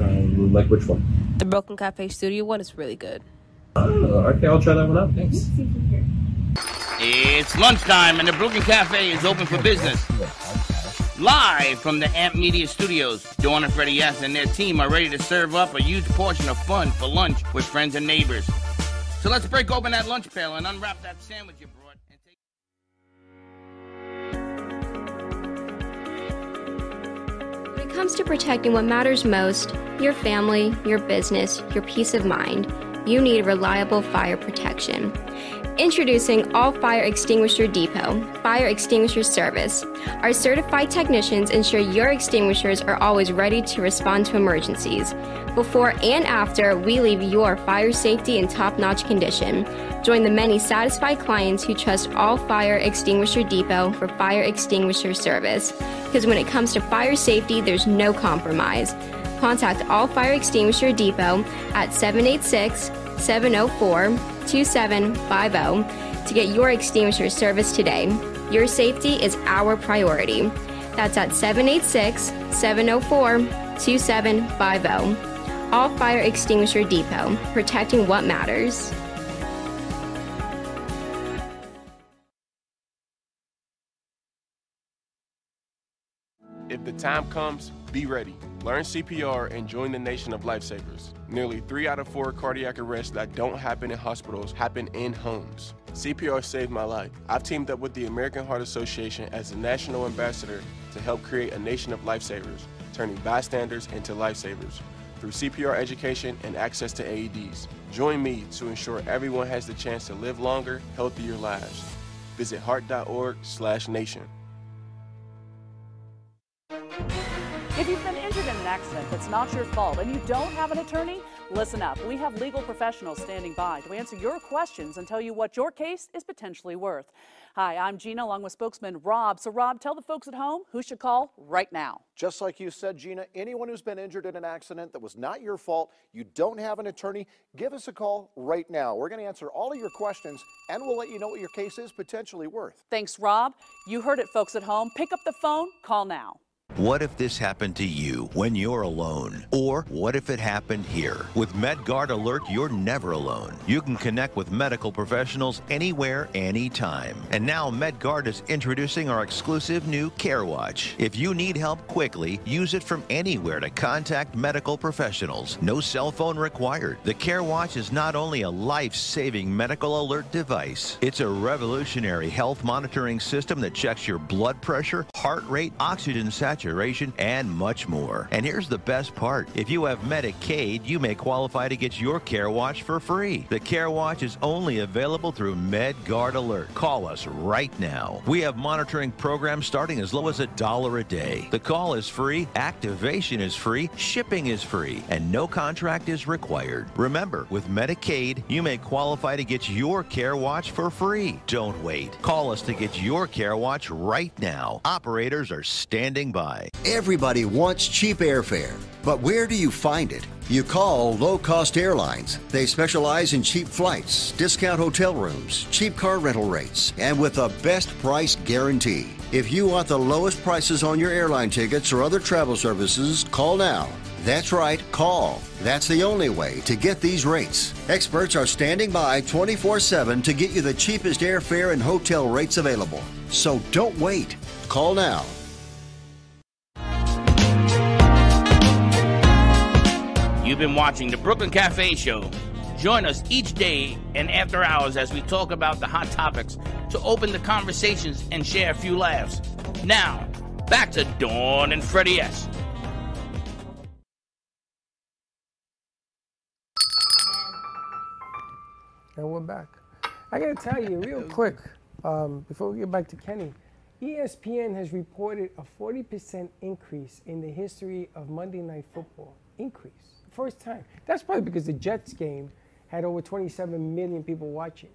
Um, like which one? The Brooklyn Cafe Studio one is really good. Uh, okay, I'll try that one out, thanks. It's lunchtime and the Brooklyn Cafe is open for business. Live from the Amp Media Studios, Dawn and Freddie S and their team are ready to serve up a huge portion of fun for lunch with friends and neighbors. So let's break open that lunch pail and unwrap that sandwich you brought. And take- when it comes to protecting what matters most, your family, your business, your peace of mind, you need reliable fire protection. Introducing All Fire Extinguisher Depot Fire Extinguisher Service. Our certified technicians ensure your extinguishers are always ready to respond to emergencies. Before and after, we leave your fire safety in top-notch condition. Join the many satisfied clients who trust All Fire Extinguisher Depot for fire extinguisher service. Because when it comes to fire safety, there's no compromise. Contact All Fire Extinguisher Depot at seven eight six, seven oh four, two seven five oh to get your extinguisher service today. Your safety is our priority. That's at seven eight six, seven oh four, two seven five oh. All Fire Extinguisher Depot, protecting what matters. If the time comes, be ready. Learn C P R and join the nation of lifesavers. Nearly three out of four cardiac arrests that don't happen in hospitals happen in homes. C P R saved my life. I've teamed up with the American Heart Association as the national ambassador to help create a nation of lifesavers, turning bystanders into lifesavers through C P R education and access to A E Ds. Join me to ensure everyone has the chance to live longer, healthier lives. Visit heart dot org slash nation. If you've been injured in an accident that's not your fault and you don't have an attorney, listen up. We have legal professionals standing by to answer your questions and tell you what your case is potentially worth. Hi, I'm Gina, along with spokesman Rob. So, Rob, tell the folks at home who should call right now. Just like you said, Gina, anyone who's been injured in an accident that was not your fault, you don't have an attorney, give us a call right now. We're going to answer all of your questions, and we'll let you know what your case is potentially worth. Thanks, Rob. You heard it, folks at home. Pick up the phone. Call now. What if this happened to you when you're alone? Or what if it happened here? With MedGuard Alert, you're never alone. You can connect with medical professionals anywhere, anytime. And now MedGuard is introducing our exclusive new CareWatch. If you need help quickly, use it from anywhere to contact medical professionals. No cell phone required. The CareWatch is not only a life-saving medical alert device, it's a revolutionary health monitoring system that checks your blood pressure, heart rate, oxygen saturation, and much more. And here's the best part. If you have Medicaid, you may qualify to get your CareWatch for free. The CareWatch is only available through MedGuard Alert. Call us right now. We have monitoring programs starting as low as a dollar a day. The call is free, activation is free, shipping is free, and no contract is required. Remember, with Medicaid, you may qualify to get your CareWatch for free. Don't wait. Call us to get your CareWatch right now. Operators are standing by. Everybody wants cheap airfare, but where do you find it? You call Low Cost Airlines. They specialize in cheap flights, discount hotel rooms, cheap car rental rates, and with the best price guarantee. If you want the lowest prices on your airline tickets or other travel services, call now. That's right, call. That's the only way to get these rates. Experts are standing by twenty-four seven to get you the cheapest airfare and hotel rates available. So don't wait. Call now. You've been watching The Brooklyn Cafe Show. Join us each day and after hours as we talk about the hot topics to open the conversations and share a few laughs. Now, back to Dawn and Freddie S. And we're back. I got to tell you real quick, um, before we get back to Kenny, E S P N has reported a forty percent increase in the history of Monday Night Football. Increase. First time. That's probably because the Jets game had over twenty-seven million people watching.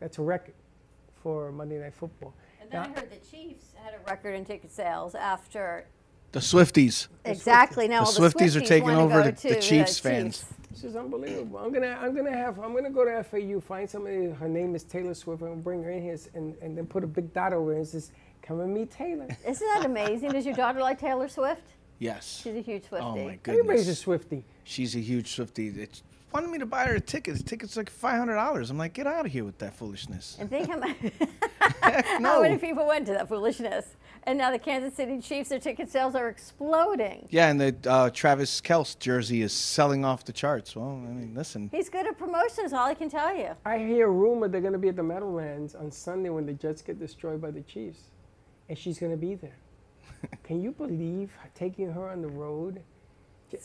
That's a record for Monday Night Football. And then now, I heard the Chiefs had a record in ticket sales after the Swifties. Exactly. Now the, well, the Swifties, Swifties are taking over the, the Chiefs the fans. Chiefs. This is unbelievable. I'm gonna, I'm gonna have, I'm gonna go to F A U, find somebody. Her name is Taylor Swift. I'm gonna bring her in here and, and then put a big dot over it and says, "Come and meet Taylor." Isn't that amazing? Does your daughter like Taylor Swift? Yes. She's a huge Swiftie. Oh, my goodness. Everybody's a Swiftie. She's a huge Swiftie. They wanted me to buy her a ticket. The ticket's like five hundred dollars. I'm like, get out of here with that foolishness. And think how much. Heck no. How many people went to that foolishness? And now the Kansas City Chiefs, their ticket sales are exploding. Yeah, and the uh, Travis Kelce jersey is selling off the charts. Well, I mean, listen. He's good at promotions, all I can tell you. I hear a rumor they're going to be at the Meadowlands on Sunday when the Jets get destroyed by the Chiefs. And she's going to be there. Can you believe taking her on the road?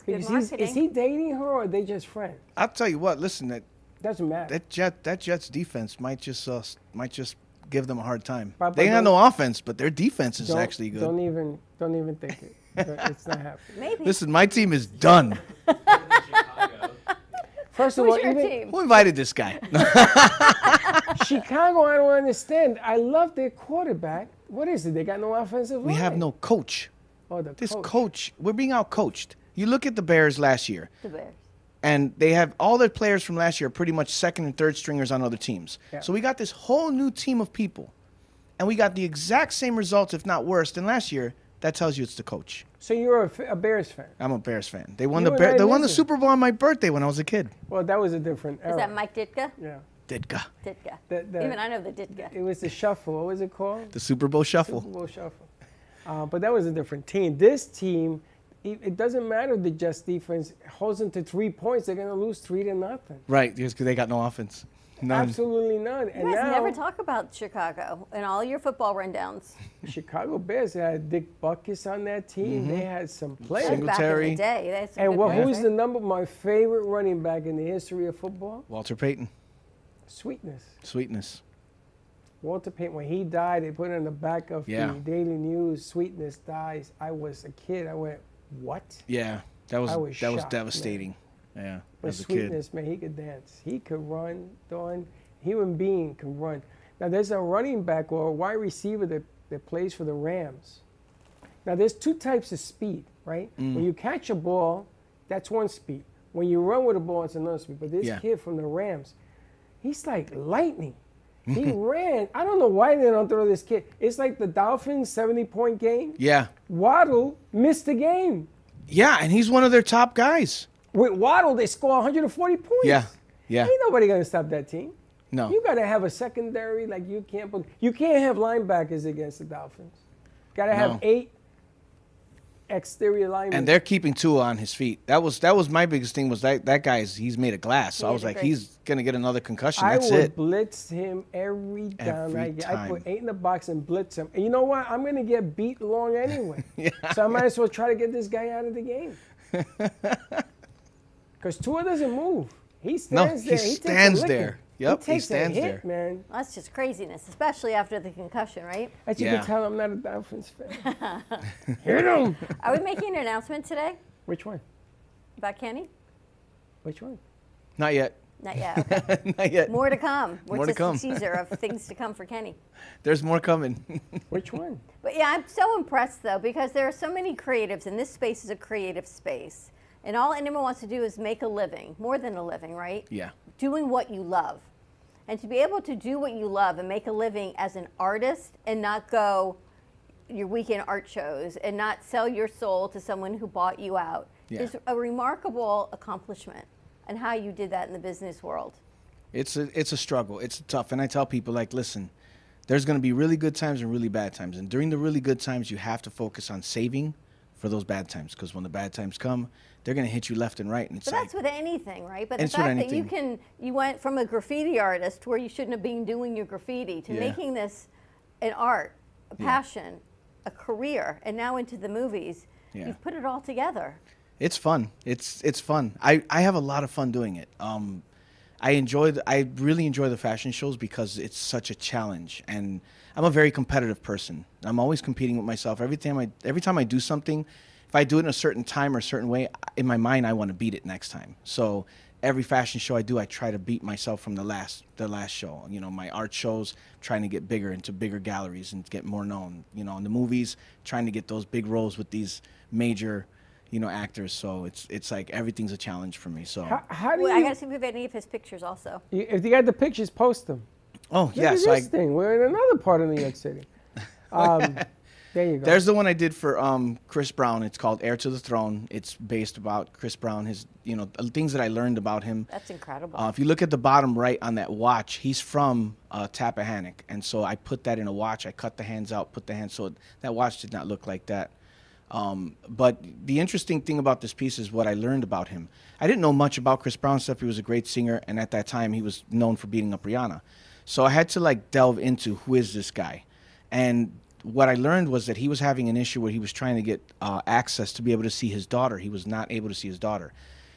Is he, is he dating her or are they just friends? I'll tell you what. Listen, that doesn't matter. That Jet, that Jets defense might just uh, might just give them a hard time. Papa, they have no offense, but their defense is actually good. Don't even don't even think it. It's not happening. Maybe. Listen, my team is done. First of all, even, who invited this guy? Chicago, I don't understand. I love their quarterback. What is it? They got no offensive line. We have no coach. Oh, the this coach. coach. We're being out-coached. You look at the Bears last year. The Bears. And they have all their players from last year are pretty much second and third stringers on other teams. Yeah. So we got this whole new team of people. And we got the exact same results, if not worse, than last year. That tells you it's the coach. So you're a, a Bears fan. I'm a Bears fan. They won you the Bear, they won the Super Bowl on my birthday when I was a kid. Well, that was a different era. Is that Mike Ditka? Yeah. Ditka. Ditka. The, the, Even I know the Ditka. It was the shuffle. What was it called? The Super Bowl shuffle. Super Bowl shuffle. Uh, but that was a different team. This team, it, it doesn't matter if the Jets defense holds them to three points. They're going to lose three to nothing. Right, because they got no offense. None. Absolutely none. You and guys now, never talk about Chicago in all your football rundowns. Chicago Bears had Dick Butkus on that team. Mm-hmm. They had some players. Singletary. Back in the day. They had some and well, who's the number my favorite running back in the history of football? Walter Payton. Sweetness. Sweetness. Walter Payton, when he died, they put it on the back of yeah. the Daily News, Sweetness dies. I was a kid. I went, what? Yeah, that was, was that shocked, was devastating. Man. Yeah, but as a Sweetness, kid. man, he could dance. He could run, Dawn. Human being can run. Now, there's a running back or a wide receiver that, that plays for the Rams. Now, there's two types of speed, right? Mm. When you catch a ball, that's one speed. When you run with a ball, it's another speed. But this yeah. kid from the Rams, he's like lightning. He ran. I don't know why they don't throw this kid. It's like the Dolphins' seventy-point game. Yeah. Waddle missed the game. Yeah, and he's one of their top guys. With Waddle, they score one hundred forty points. Yeah, yeah. Ain't nobody gonna stop that team. No. You gotta have a secondary like you can't. You can't have linebackers against the Dolphins. Gotta no. have eight exterior linemen. And they're keeping Tua on his feet. That was that was my biggest thing. Was that that guy's he's made of glass. So he I was like, great. he's gonna get another concussion. I That's would it. blitz him every, down every I get. time. I put eight in the box and blitz him. And you know what? I'm gonna get beat long anyway. yeah. So I might as well try to get this guy out of the game. Because Tua doesn't move. He stands no, there. He, he stands takes there. Yep, he, takes he stands a hit, there. Man. Well, that's just craziness, especially after the concussion, right? As you yeah. can tell, I'm not a Dolphins fan. Hit him! Are we making an announcement today? Which one? About Kenny? Which one? Not yet. Not yet. Okay. Not yet. More to come. We're more just to come. A teaser of things to come for Kenny. There's more coming. Which one? But yeah, I'm so impressed, though, because there are so many creatives, and this space is a creative space. And all anyone wants to do is make a living, more than a living, right? Yeah. Doing what you love. And to be able to do what you love and make a living as an artist and not go, your weekend art shows and not sell your soul to someone who bought you out yeah. is a remarkable accomplishment, and how you did that in the business world. It's a, it's a struggle. It's tough. And I tell people, like, listen, there's going to be really good times and really bad times. And during the really good times, you have to focus on saving for those bad times, because when the bad times come, they're going to hit you left and right. And it's but like, that's with anything, right? But the fact that you can, you went from a graffiti artist where you shouldn't have been doing your graffiti to yeah. making this an art, a passion, yeah. a career, and now into the movies. Yeah. You've put it all together. It's fun. It's it's fun. I, I have a lot of fun doing it. Um, I enjoy the, I really enjoy the fashion shows because it's such a challenge, and I'm a very competitive person. I'm always competing with myself. Every time I every time I do something, if I do it in a certain time or a certain way, in my mind I want to beat it next time. So every fashion show I do, I try to beat myself from the last the last show. You know, my art shows, trying to get bigger into bigger galleries and get more known. You know, in the movies, trying to get those big roles with these major, you know, actors. So it's it's like everything's a challenge for me. So how, how do well, you, I gotta see if we have any of his pictures also. If you got the pictures, post them. Oh yeah, this so I, thing. We're in another part of New York City. Um, there you go. There's the one I did for um, Chris Brown. It's called "Heir to the Throne." It's based about Chris Brown, his you know things that I learned about him. That's incredible. Uh, if you look at the bottom right on that watch, he's from uh, Tappahannock, and so I put that in a watch. I cut the hands out, put the hands so that watch did not look like that. Um, but the interesting thing about this piece is what I learned about him. I didn't know much about Chris Brown stuff. He was a great singer, and at that time, he was known for beating up Rihanna. So I had to like delve into who is this guy, and what I learned was that he was having an issue where he was trying to get uh, access to be able to see his daughter. He was not able to see his daughter,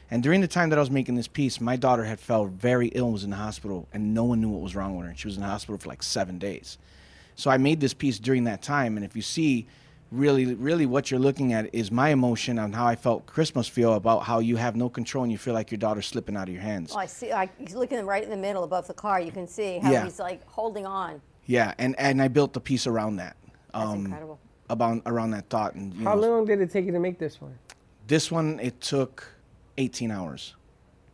and during the time that I was making this piece, my daughter had fell very ill and was in the hospital, and no one knew what was wrong with her. And she was in the hospital for like seven days. So I made this piece during that time, and if you see. Really, really what you're looking at is my emotion on how I felt Chris must feel about how you have no control and you feel like your daughter's slipping out of your hands. Oh, I see. I, he's looking right in the middle above the car. You can see how yeah. he's like holding on. Yeah, and, and I built the piece around that. Um, That's incredible. About, around that thought. And, you how know, long did it take you to make this one? This one, it took eighteen hours.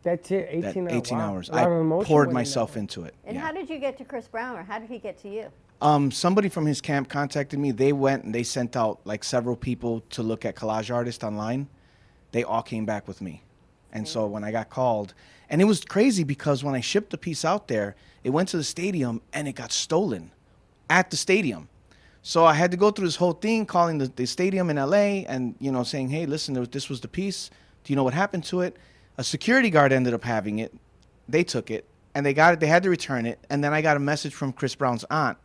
That's it, eighteen hours? eighteen hours. Wow. I poured myself into it. And yeah. how did you get to Chris Brown, or how did he get to you? Um, somebody from his camp contacted me. They went and they sent out like several people to look at collage artists online. They all came back with me. And so when I got called, and it was crazy because when I shipped the piece out there, it went to the stadium and it got stolen at the stadium. So I had to go through this whole thing, calling the, the stadium in L A and, you know, saying, hey, listen, there was, this was the piece. Do you know what happened to it? A security guard ended up having it. They took it and they got it. They had to return it. And then I got a message from Chris Brown's aunt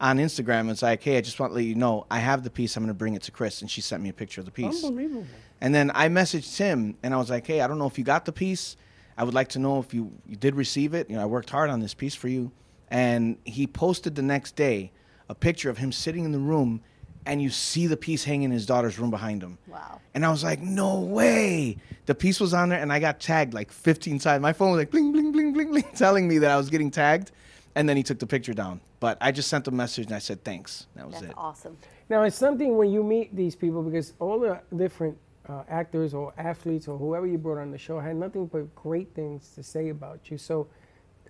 on Instagram. It's like, hey, I just want to let you know, I have the piece. I'm going to bring it to Chris. And she sent me a picture of the piece. Unbelievable. And then I messaged him, and I was like, hey, I don't know if you got the piece. I would like to know if you, you did receive it. You know, I worked hard on this piece for you. And he posted the next day a picture of him sitting in the room, and you see the piece hanging in his daughter's room behind him. Wow. And I was like, no way. The piece was on there, and I got tagged like fifteen times. My phone was like, bling, bling, bling, bling, bling, telling me that I was getting tagged. And then he took the picture down. But I just sent a message and I said, thanks. That was it. That's awesome. Now, it's something when you meet these people, because all the different uh, actors or athletes or whoever you brought on the show had nothing but great things to say about you. So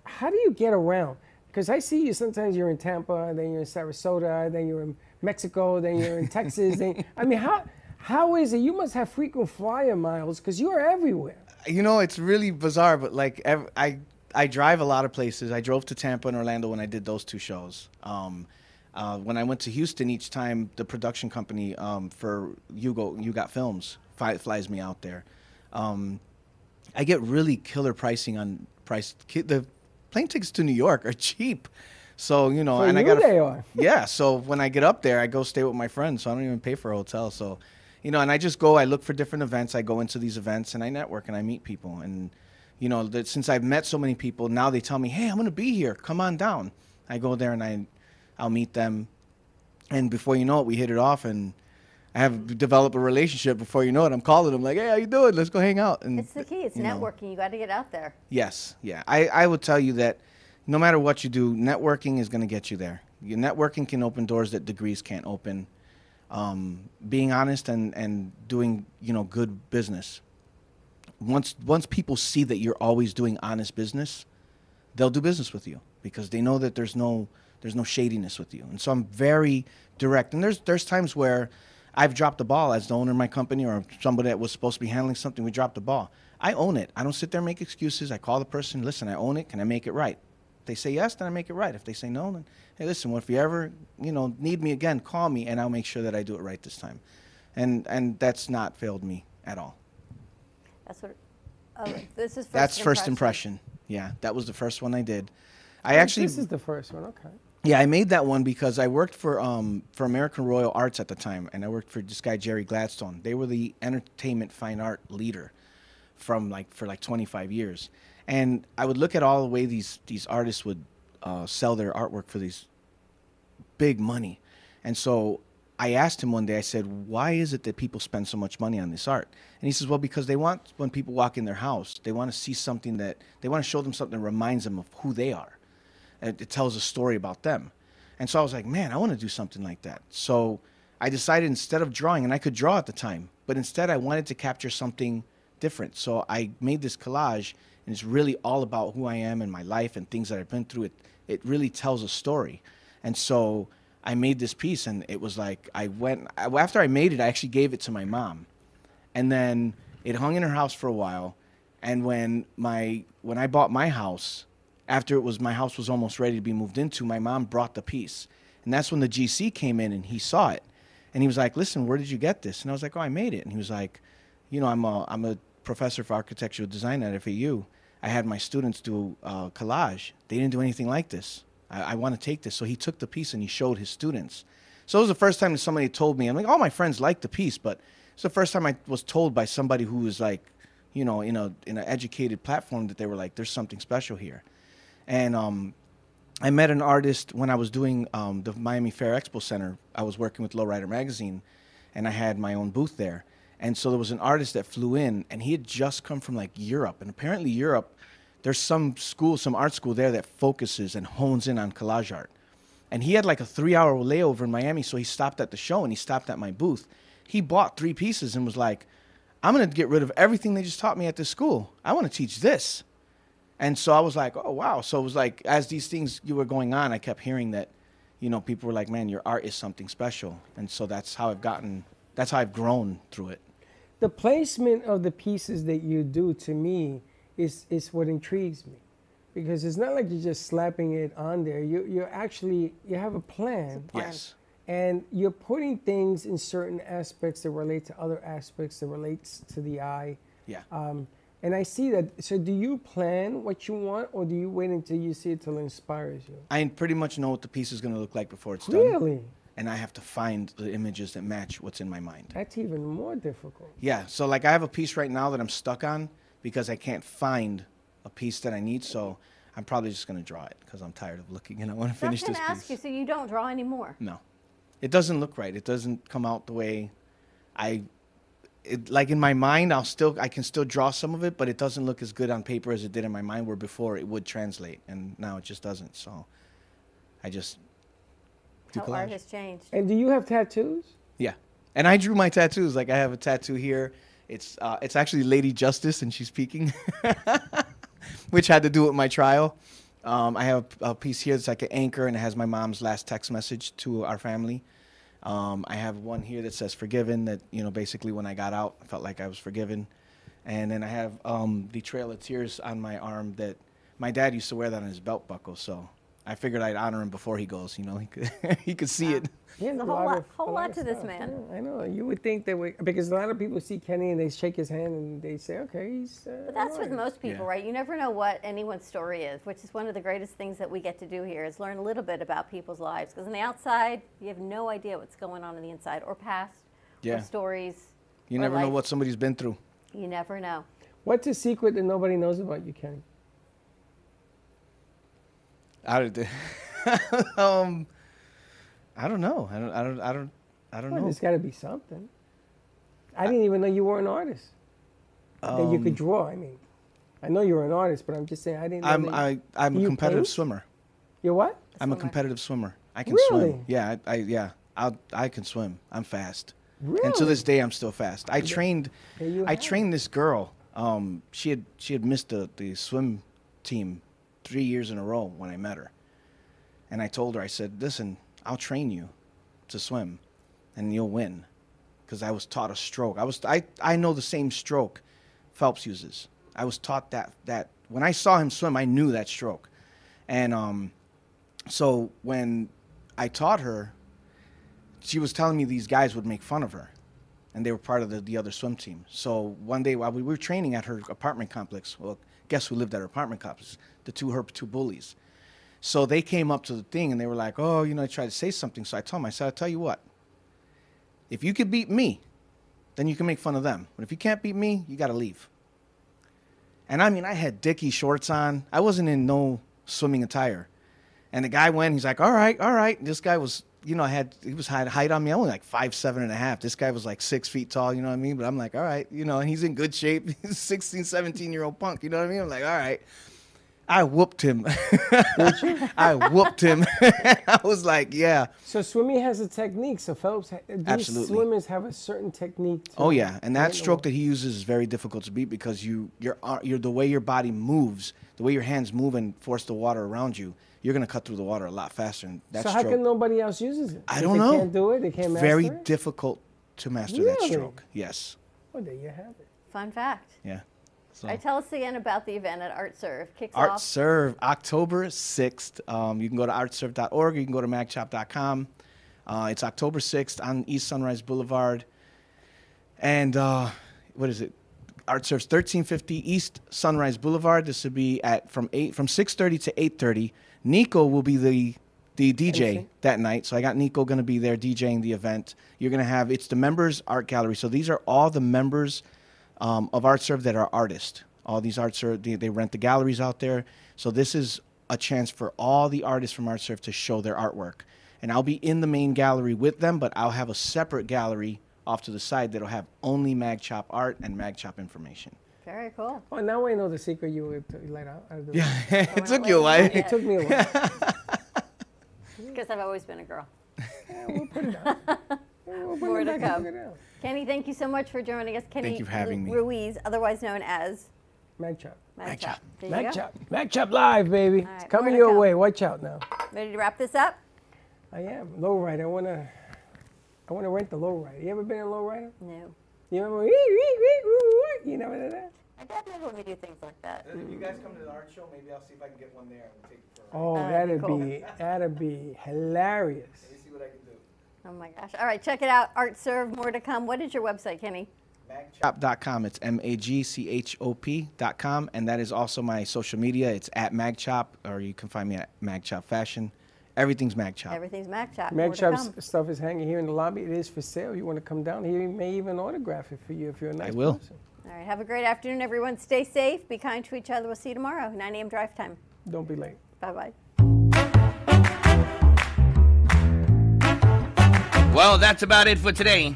how do you get around? Because I see you sometimes you're in Tampa, then you're in Sarasota, then you're in Mexico, then you're in Texas. Then, I mean, how how is it? You must have frequent flyer miles because you are everywhere. You know, it's really bizarre, but like ev I... I drive a lot of places. I drove to Tampa and Orlando when I did those two shows. Um, uh, when I went to Houston, each time the production company um, for You Go, You Got Films fly, flies me out there. Um, I get really killer pricing on price. The plane tickets to New York are cheap, so you know. For and you I got they are. Yeah. So when I get up there, I go stay with my friends. So I don't even pay for a hotel. So, you know, and I just go. I look for different events. I go into these events and I network and I meet people and. You know, that since I've met so many people, now they tell me, hey, I'm going to be here. Come on down. I go there and I, I'll meet them. And before you know it, we hit it off. And I have developed a relationship. Before you know it, I'm calling them like, hey, how you doing? Let's go hang out. And it's the key. It's networking. Know. You got to get out there. Yes. Yeah. I, I would tell you that no matter what you do, networking is going to get you there. Your networking can open doors that degrees can't open. Um, being honest and, and doing, you know, good business. Once once people see that you're always doing honest business, they'll do business with you because they know that there's no There's no shadiness with you. And so I'm very direct. And there's there's times where I've dropped the ball as the owner of my company or somebody that was supposed to be handling something. We dropped the ball. I own it. I don't sit there and make excuses. I call the person, listen, I own it. Can I make it right? If they say yes, then I make it right. If they say no, then, hey, listen, well, if you ever, you know, need me again, call me, and I'll make sure that I do it right this time. And and that's not failed me at all. That's what, oh, this is first That's impression. First Impression. Yeah, that was the first one I did. I oh, actually. This is the first one, okay. Yeah, I made that one because I worked for um, for American Royal Arts at the time, and I worked for this guy Jerry Gladstone. They were the entertainment fine art leader from like for like twenty-five years, and I would look at all the way these these artists would uh, sell their artwork for these big money, and so I asked him one day. I said, "Why is it that people spend so much money on this art?" And he says, "Well, because they want when people walk in their house, they want to see something that they want to show them something that reminds them of who they are." It tells a story about them. And so I was like, man, I want to do something like that. So I decided instead of drawing, and I could draw at the time, but instead I wanted to capture something different. So I made this collage, and it's really all about who I am and my life and things that I've been through. It, it really tells a story. And so I made this piece, and it was like I went, after I made it, I actually gave it to my mom. And then it hung in her house for a while. And when, my, when I bought my house, after it was my house was almost ready to be moved into, my mom brought the piece. And that's when the G C came in and he saw it. And he was like, listen, where did you get this? And I was like, oh, I made it. And he was like, you know, I'm a, I'm a professor for architectural design at F A U. I had my students do uh, collage. They didn't do anything like this. I, I want to take this. So he took the piece and he showed his students. So it was the first time that somebody told me, I'm like, all my friends liked the piece, but it's the first time I was told by somebody who was like, you know, in a, in an educated platform that they were like, there's something special here. And um, I met an artist when I was doing um, the Miami Fair Expo Center. I was working with Lowrider Magazine, and I had my own booth there. And so there was an artist that flew in, and he had just come from, like, Europe. And apparently Europe, there's some school, some art school there that focuses and hones in on collage art. And he had, like, a three-hour layover in Miami, so he stopped at the show, and he stopped at my booth. He bought three pieces and was like, I'm going to get rid of everything they just taught me at this school. I want to teach this. And so I was like, oh, wow. So it was like, as these things you were going on, I kept hearing that, you know, people were like, man, your art is something special. And so that's how I've gotten, that's how I've grown through it. The placement of the pieces that you do, to me, is, is what intrigues me. Because it's not like you're just slapping it on there. You, you're actually, you have a plan. A plan. Yes. And you're putting things in certain aspects that relate to other aspects that relates to the eye. Yeah. Um, And I see that. So do you plan what you want, or do you wait until you see it till it inspires you? I pretty much know what the piece is going to look like before it's done. Really? And I have to find the images that match what's in my mind. That's even more difficult. Yeah. So, like, I have a piece right now that I'm stuck on because I can't find a piece that I need. So I'm probably just going to draw it because I'm tired of looking and I want to finish this piece. I was going to ask you, so you don't draw anymore? No. It doesn't look right. It doesn't come out the way I... It, like in my mind, I'll still I can still draw some of it, but it doesn't look as good on paper as it did in my mind, where before it would translate, and now it just doesn't. So I just do collage. How art has changed. And do you have tattoos? Yeah, and I drew my tattoos. Like I have a tattoo here. It's uh, it's actually Lady Justice, and she's peeking, which had to do with my trial. Um, I have a piece here that's like an anchor, and it has my mom's last text message to our family. Um, I have one here that says forgiven, that, you know, basically when I got out, I felt like I was forgiven. And then I have um, the Trail of Tears on my arm that my dad used to wear that on his belt buckle. So I figured I'd honor him before he goes, you know, he could, he could see wow. it. There's a whole lot, of, whole lot, lot to this man. Yeah, I know. You would think that we, because a lot of people see Kenny and they shake his hand and they say, okay, he's. Uh, but that's right. With most people, yeah. Right? You never know what anyone's story is, which is one of the greatest things that we get to do here is learn a little bit about people's lives. Because on the outside, you have no idea what's going on on the inside or past yeah. or stories. You or never life. know what somebody's been through. You never know. What's a secret that nobody knows about you, Kenny? I don't, um, I don't know. I don't. I don't. I don't. I don't well, know. There's got to be something. I, I didn't even know you were an artist. Um, that you could draw. I mean, I know you're an artist, but I'm just saying I didn't. Know I'm. That you, I. I'm a competitive play? swimmer. You're what? I'm swimmer. a competitive swimmer. I can really? swim. Yeah. I. I yeah. I. I can swim. I'm fast. Really? And to this day, I'm still fast. I trained. I trained this girl. Um, she had. She had missed the the swim team three years in a row when I met her. And I told her, I said, listen, I'll train you to swim and you'll win. Because I was taught a stroke. I was I, I know the same stroke Phelps uses. I was taught that that when I saw him swim, I knew that stroke. And um, so when I taught her, she was telling me these guys would make fun of her. And they were part of the, the other swim team. So one day while we were training at her apartment complex, well, guess who lived at her apartment complex? The two her two bullies. So they came up to the thing and they were like, oh, you know, I tried to say something. So I told them, I said, I'll tell you what. If you could beat me, then you can make fun of them. But if you can't beat me, you got to leave. And I mean, I had Dickie shorts on. I wasn't in no swimming attire. And the guy went, he's like, all right, all right. This guy was, you know, I had, he was high height on me. I'm only like five, seven and a half. This guy was like six feet tall, you know what I mean? But I'm like, all right, you know, and he's in good shape. He's a sixteen, seventeen year old punk, you know what I mean? I'm like, all right. I whooped him. I whooped him. I was like, yeah. So swimming has a technique. So Phelps, these Absolutely. swimmers have a certain technique. To oh yeah, and that stroke over. that he uses is very difficult to beat because you, your, your, the way your body moves, the way your hands move and force the water around you, you're gonna cut through the water a lot faster. And that so stroke, how can nobody else uses it? I if don't they know. They can't do it. They can't master very it. Very difficult to master really? that stroke. Yes. Well, there you have it. Fun fact. Yeah. So. All right, tell us again about the event at ArtServe. Kicks Art off. ArtServe, October sixth. Um, you can go to art serve dot org. You can go to mag chop dot com. Uh, it's October sixth on East Sunrise Boulevard. And uh, what is it? ArtServe's thirteen fifty East Sunrise Boulevard. This will be at from eight from six thirty to eight thirty. Nico will be the the D J that night. So I got Nico going to be there DJing the event. You're going to have, it's the members art gallery. So these are all the members Um, of ArtServe that are artists. All these ArtServe, they, they rent the galleries out there. So this is a chance for all the artists from ArtServe to show their artwork. And I'll be in the main gallery with them, but I'll have a separate gallery off to the side that'll have only MagChop art and MagChop information. Very cool. Oh, now I know the secret you would let out. Yeah, it took you a while. It took me a while. Because I've always been a girl. Yeah, we'll put it up. More to come. Kenny, thank you so much for joining us. Kenny thank you for having Ruiz, me. otherwise known as MagChop. MagChop. MagChop. MagChop live, baby. Right, it's coming your come. way. Watch out now. Ready to wrap this up? I am. Lowrider. I wanna. I wanna rent the Lowrider. You ever been in a Lowrider? No. You remember? You know that? I definitely want to do things like that. If you guys come to the art show, maybe I'll see if I can get one there and we'll take it for a ride. Oh, that'd cool. be that'd be hilarious. Let me see what I can do. Oh my gosh. All right, check it out. ArtServe, more to come. What is your website, Kenny? mag chop dot com. It's M A G C H O P dot com. And that is also my social media. It's at MagChop, or you can find me at MagChop Fashion. Everything's MagChop. Everything's MagChop. MagChop's stuff is hanging here in the lobby. It is for sale. You want to come down here, he may even autograph it for you if you're a nice person. I will. Person. All right, have a great afternoon, everyone. Stay safe. Be kind to each other. We'll see you tomorrow, nine A M drive time. Don't be late. Bye-bye. Well, that's about it for today.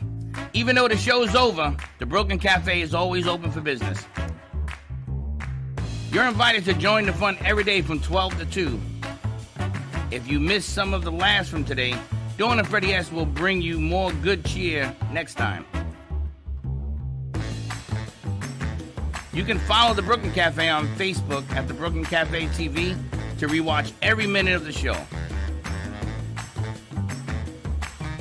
Even though the show's over, the Brooklyn Cafe is always open for business. You're invited to join the fun every day from twelve to two. If you missed some of the laughs from today, Dawn and Freddie S will bring you more good cheer next time. You can follow the Brooklyn Cafe on Facebook at the Brooklyn Cafe T V to rewatch every minute of the show.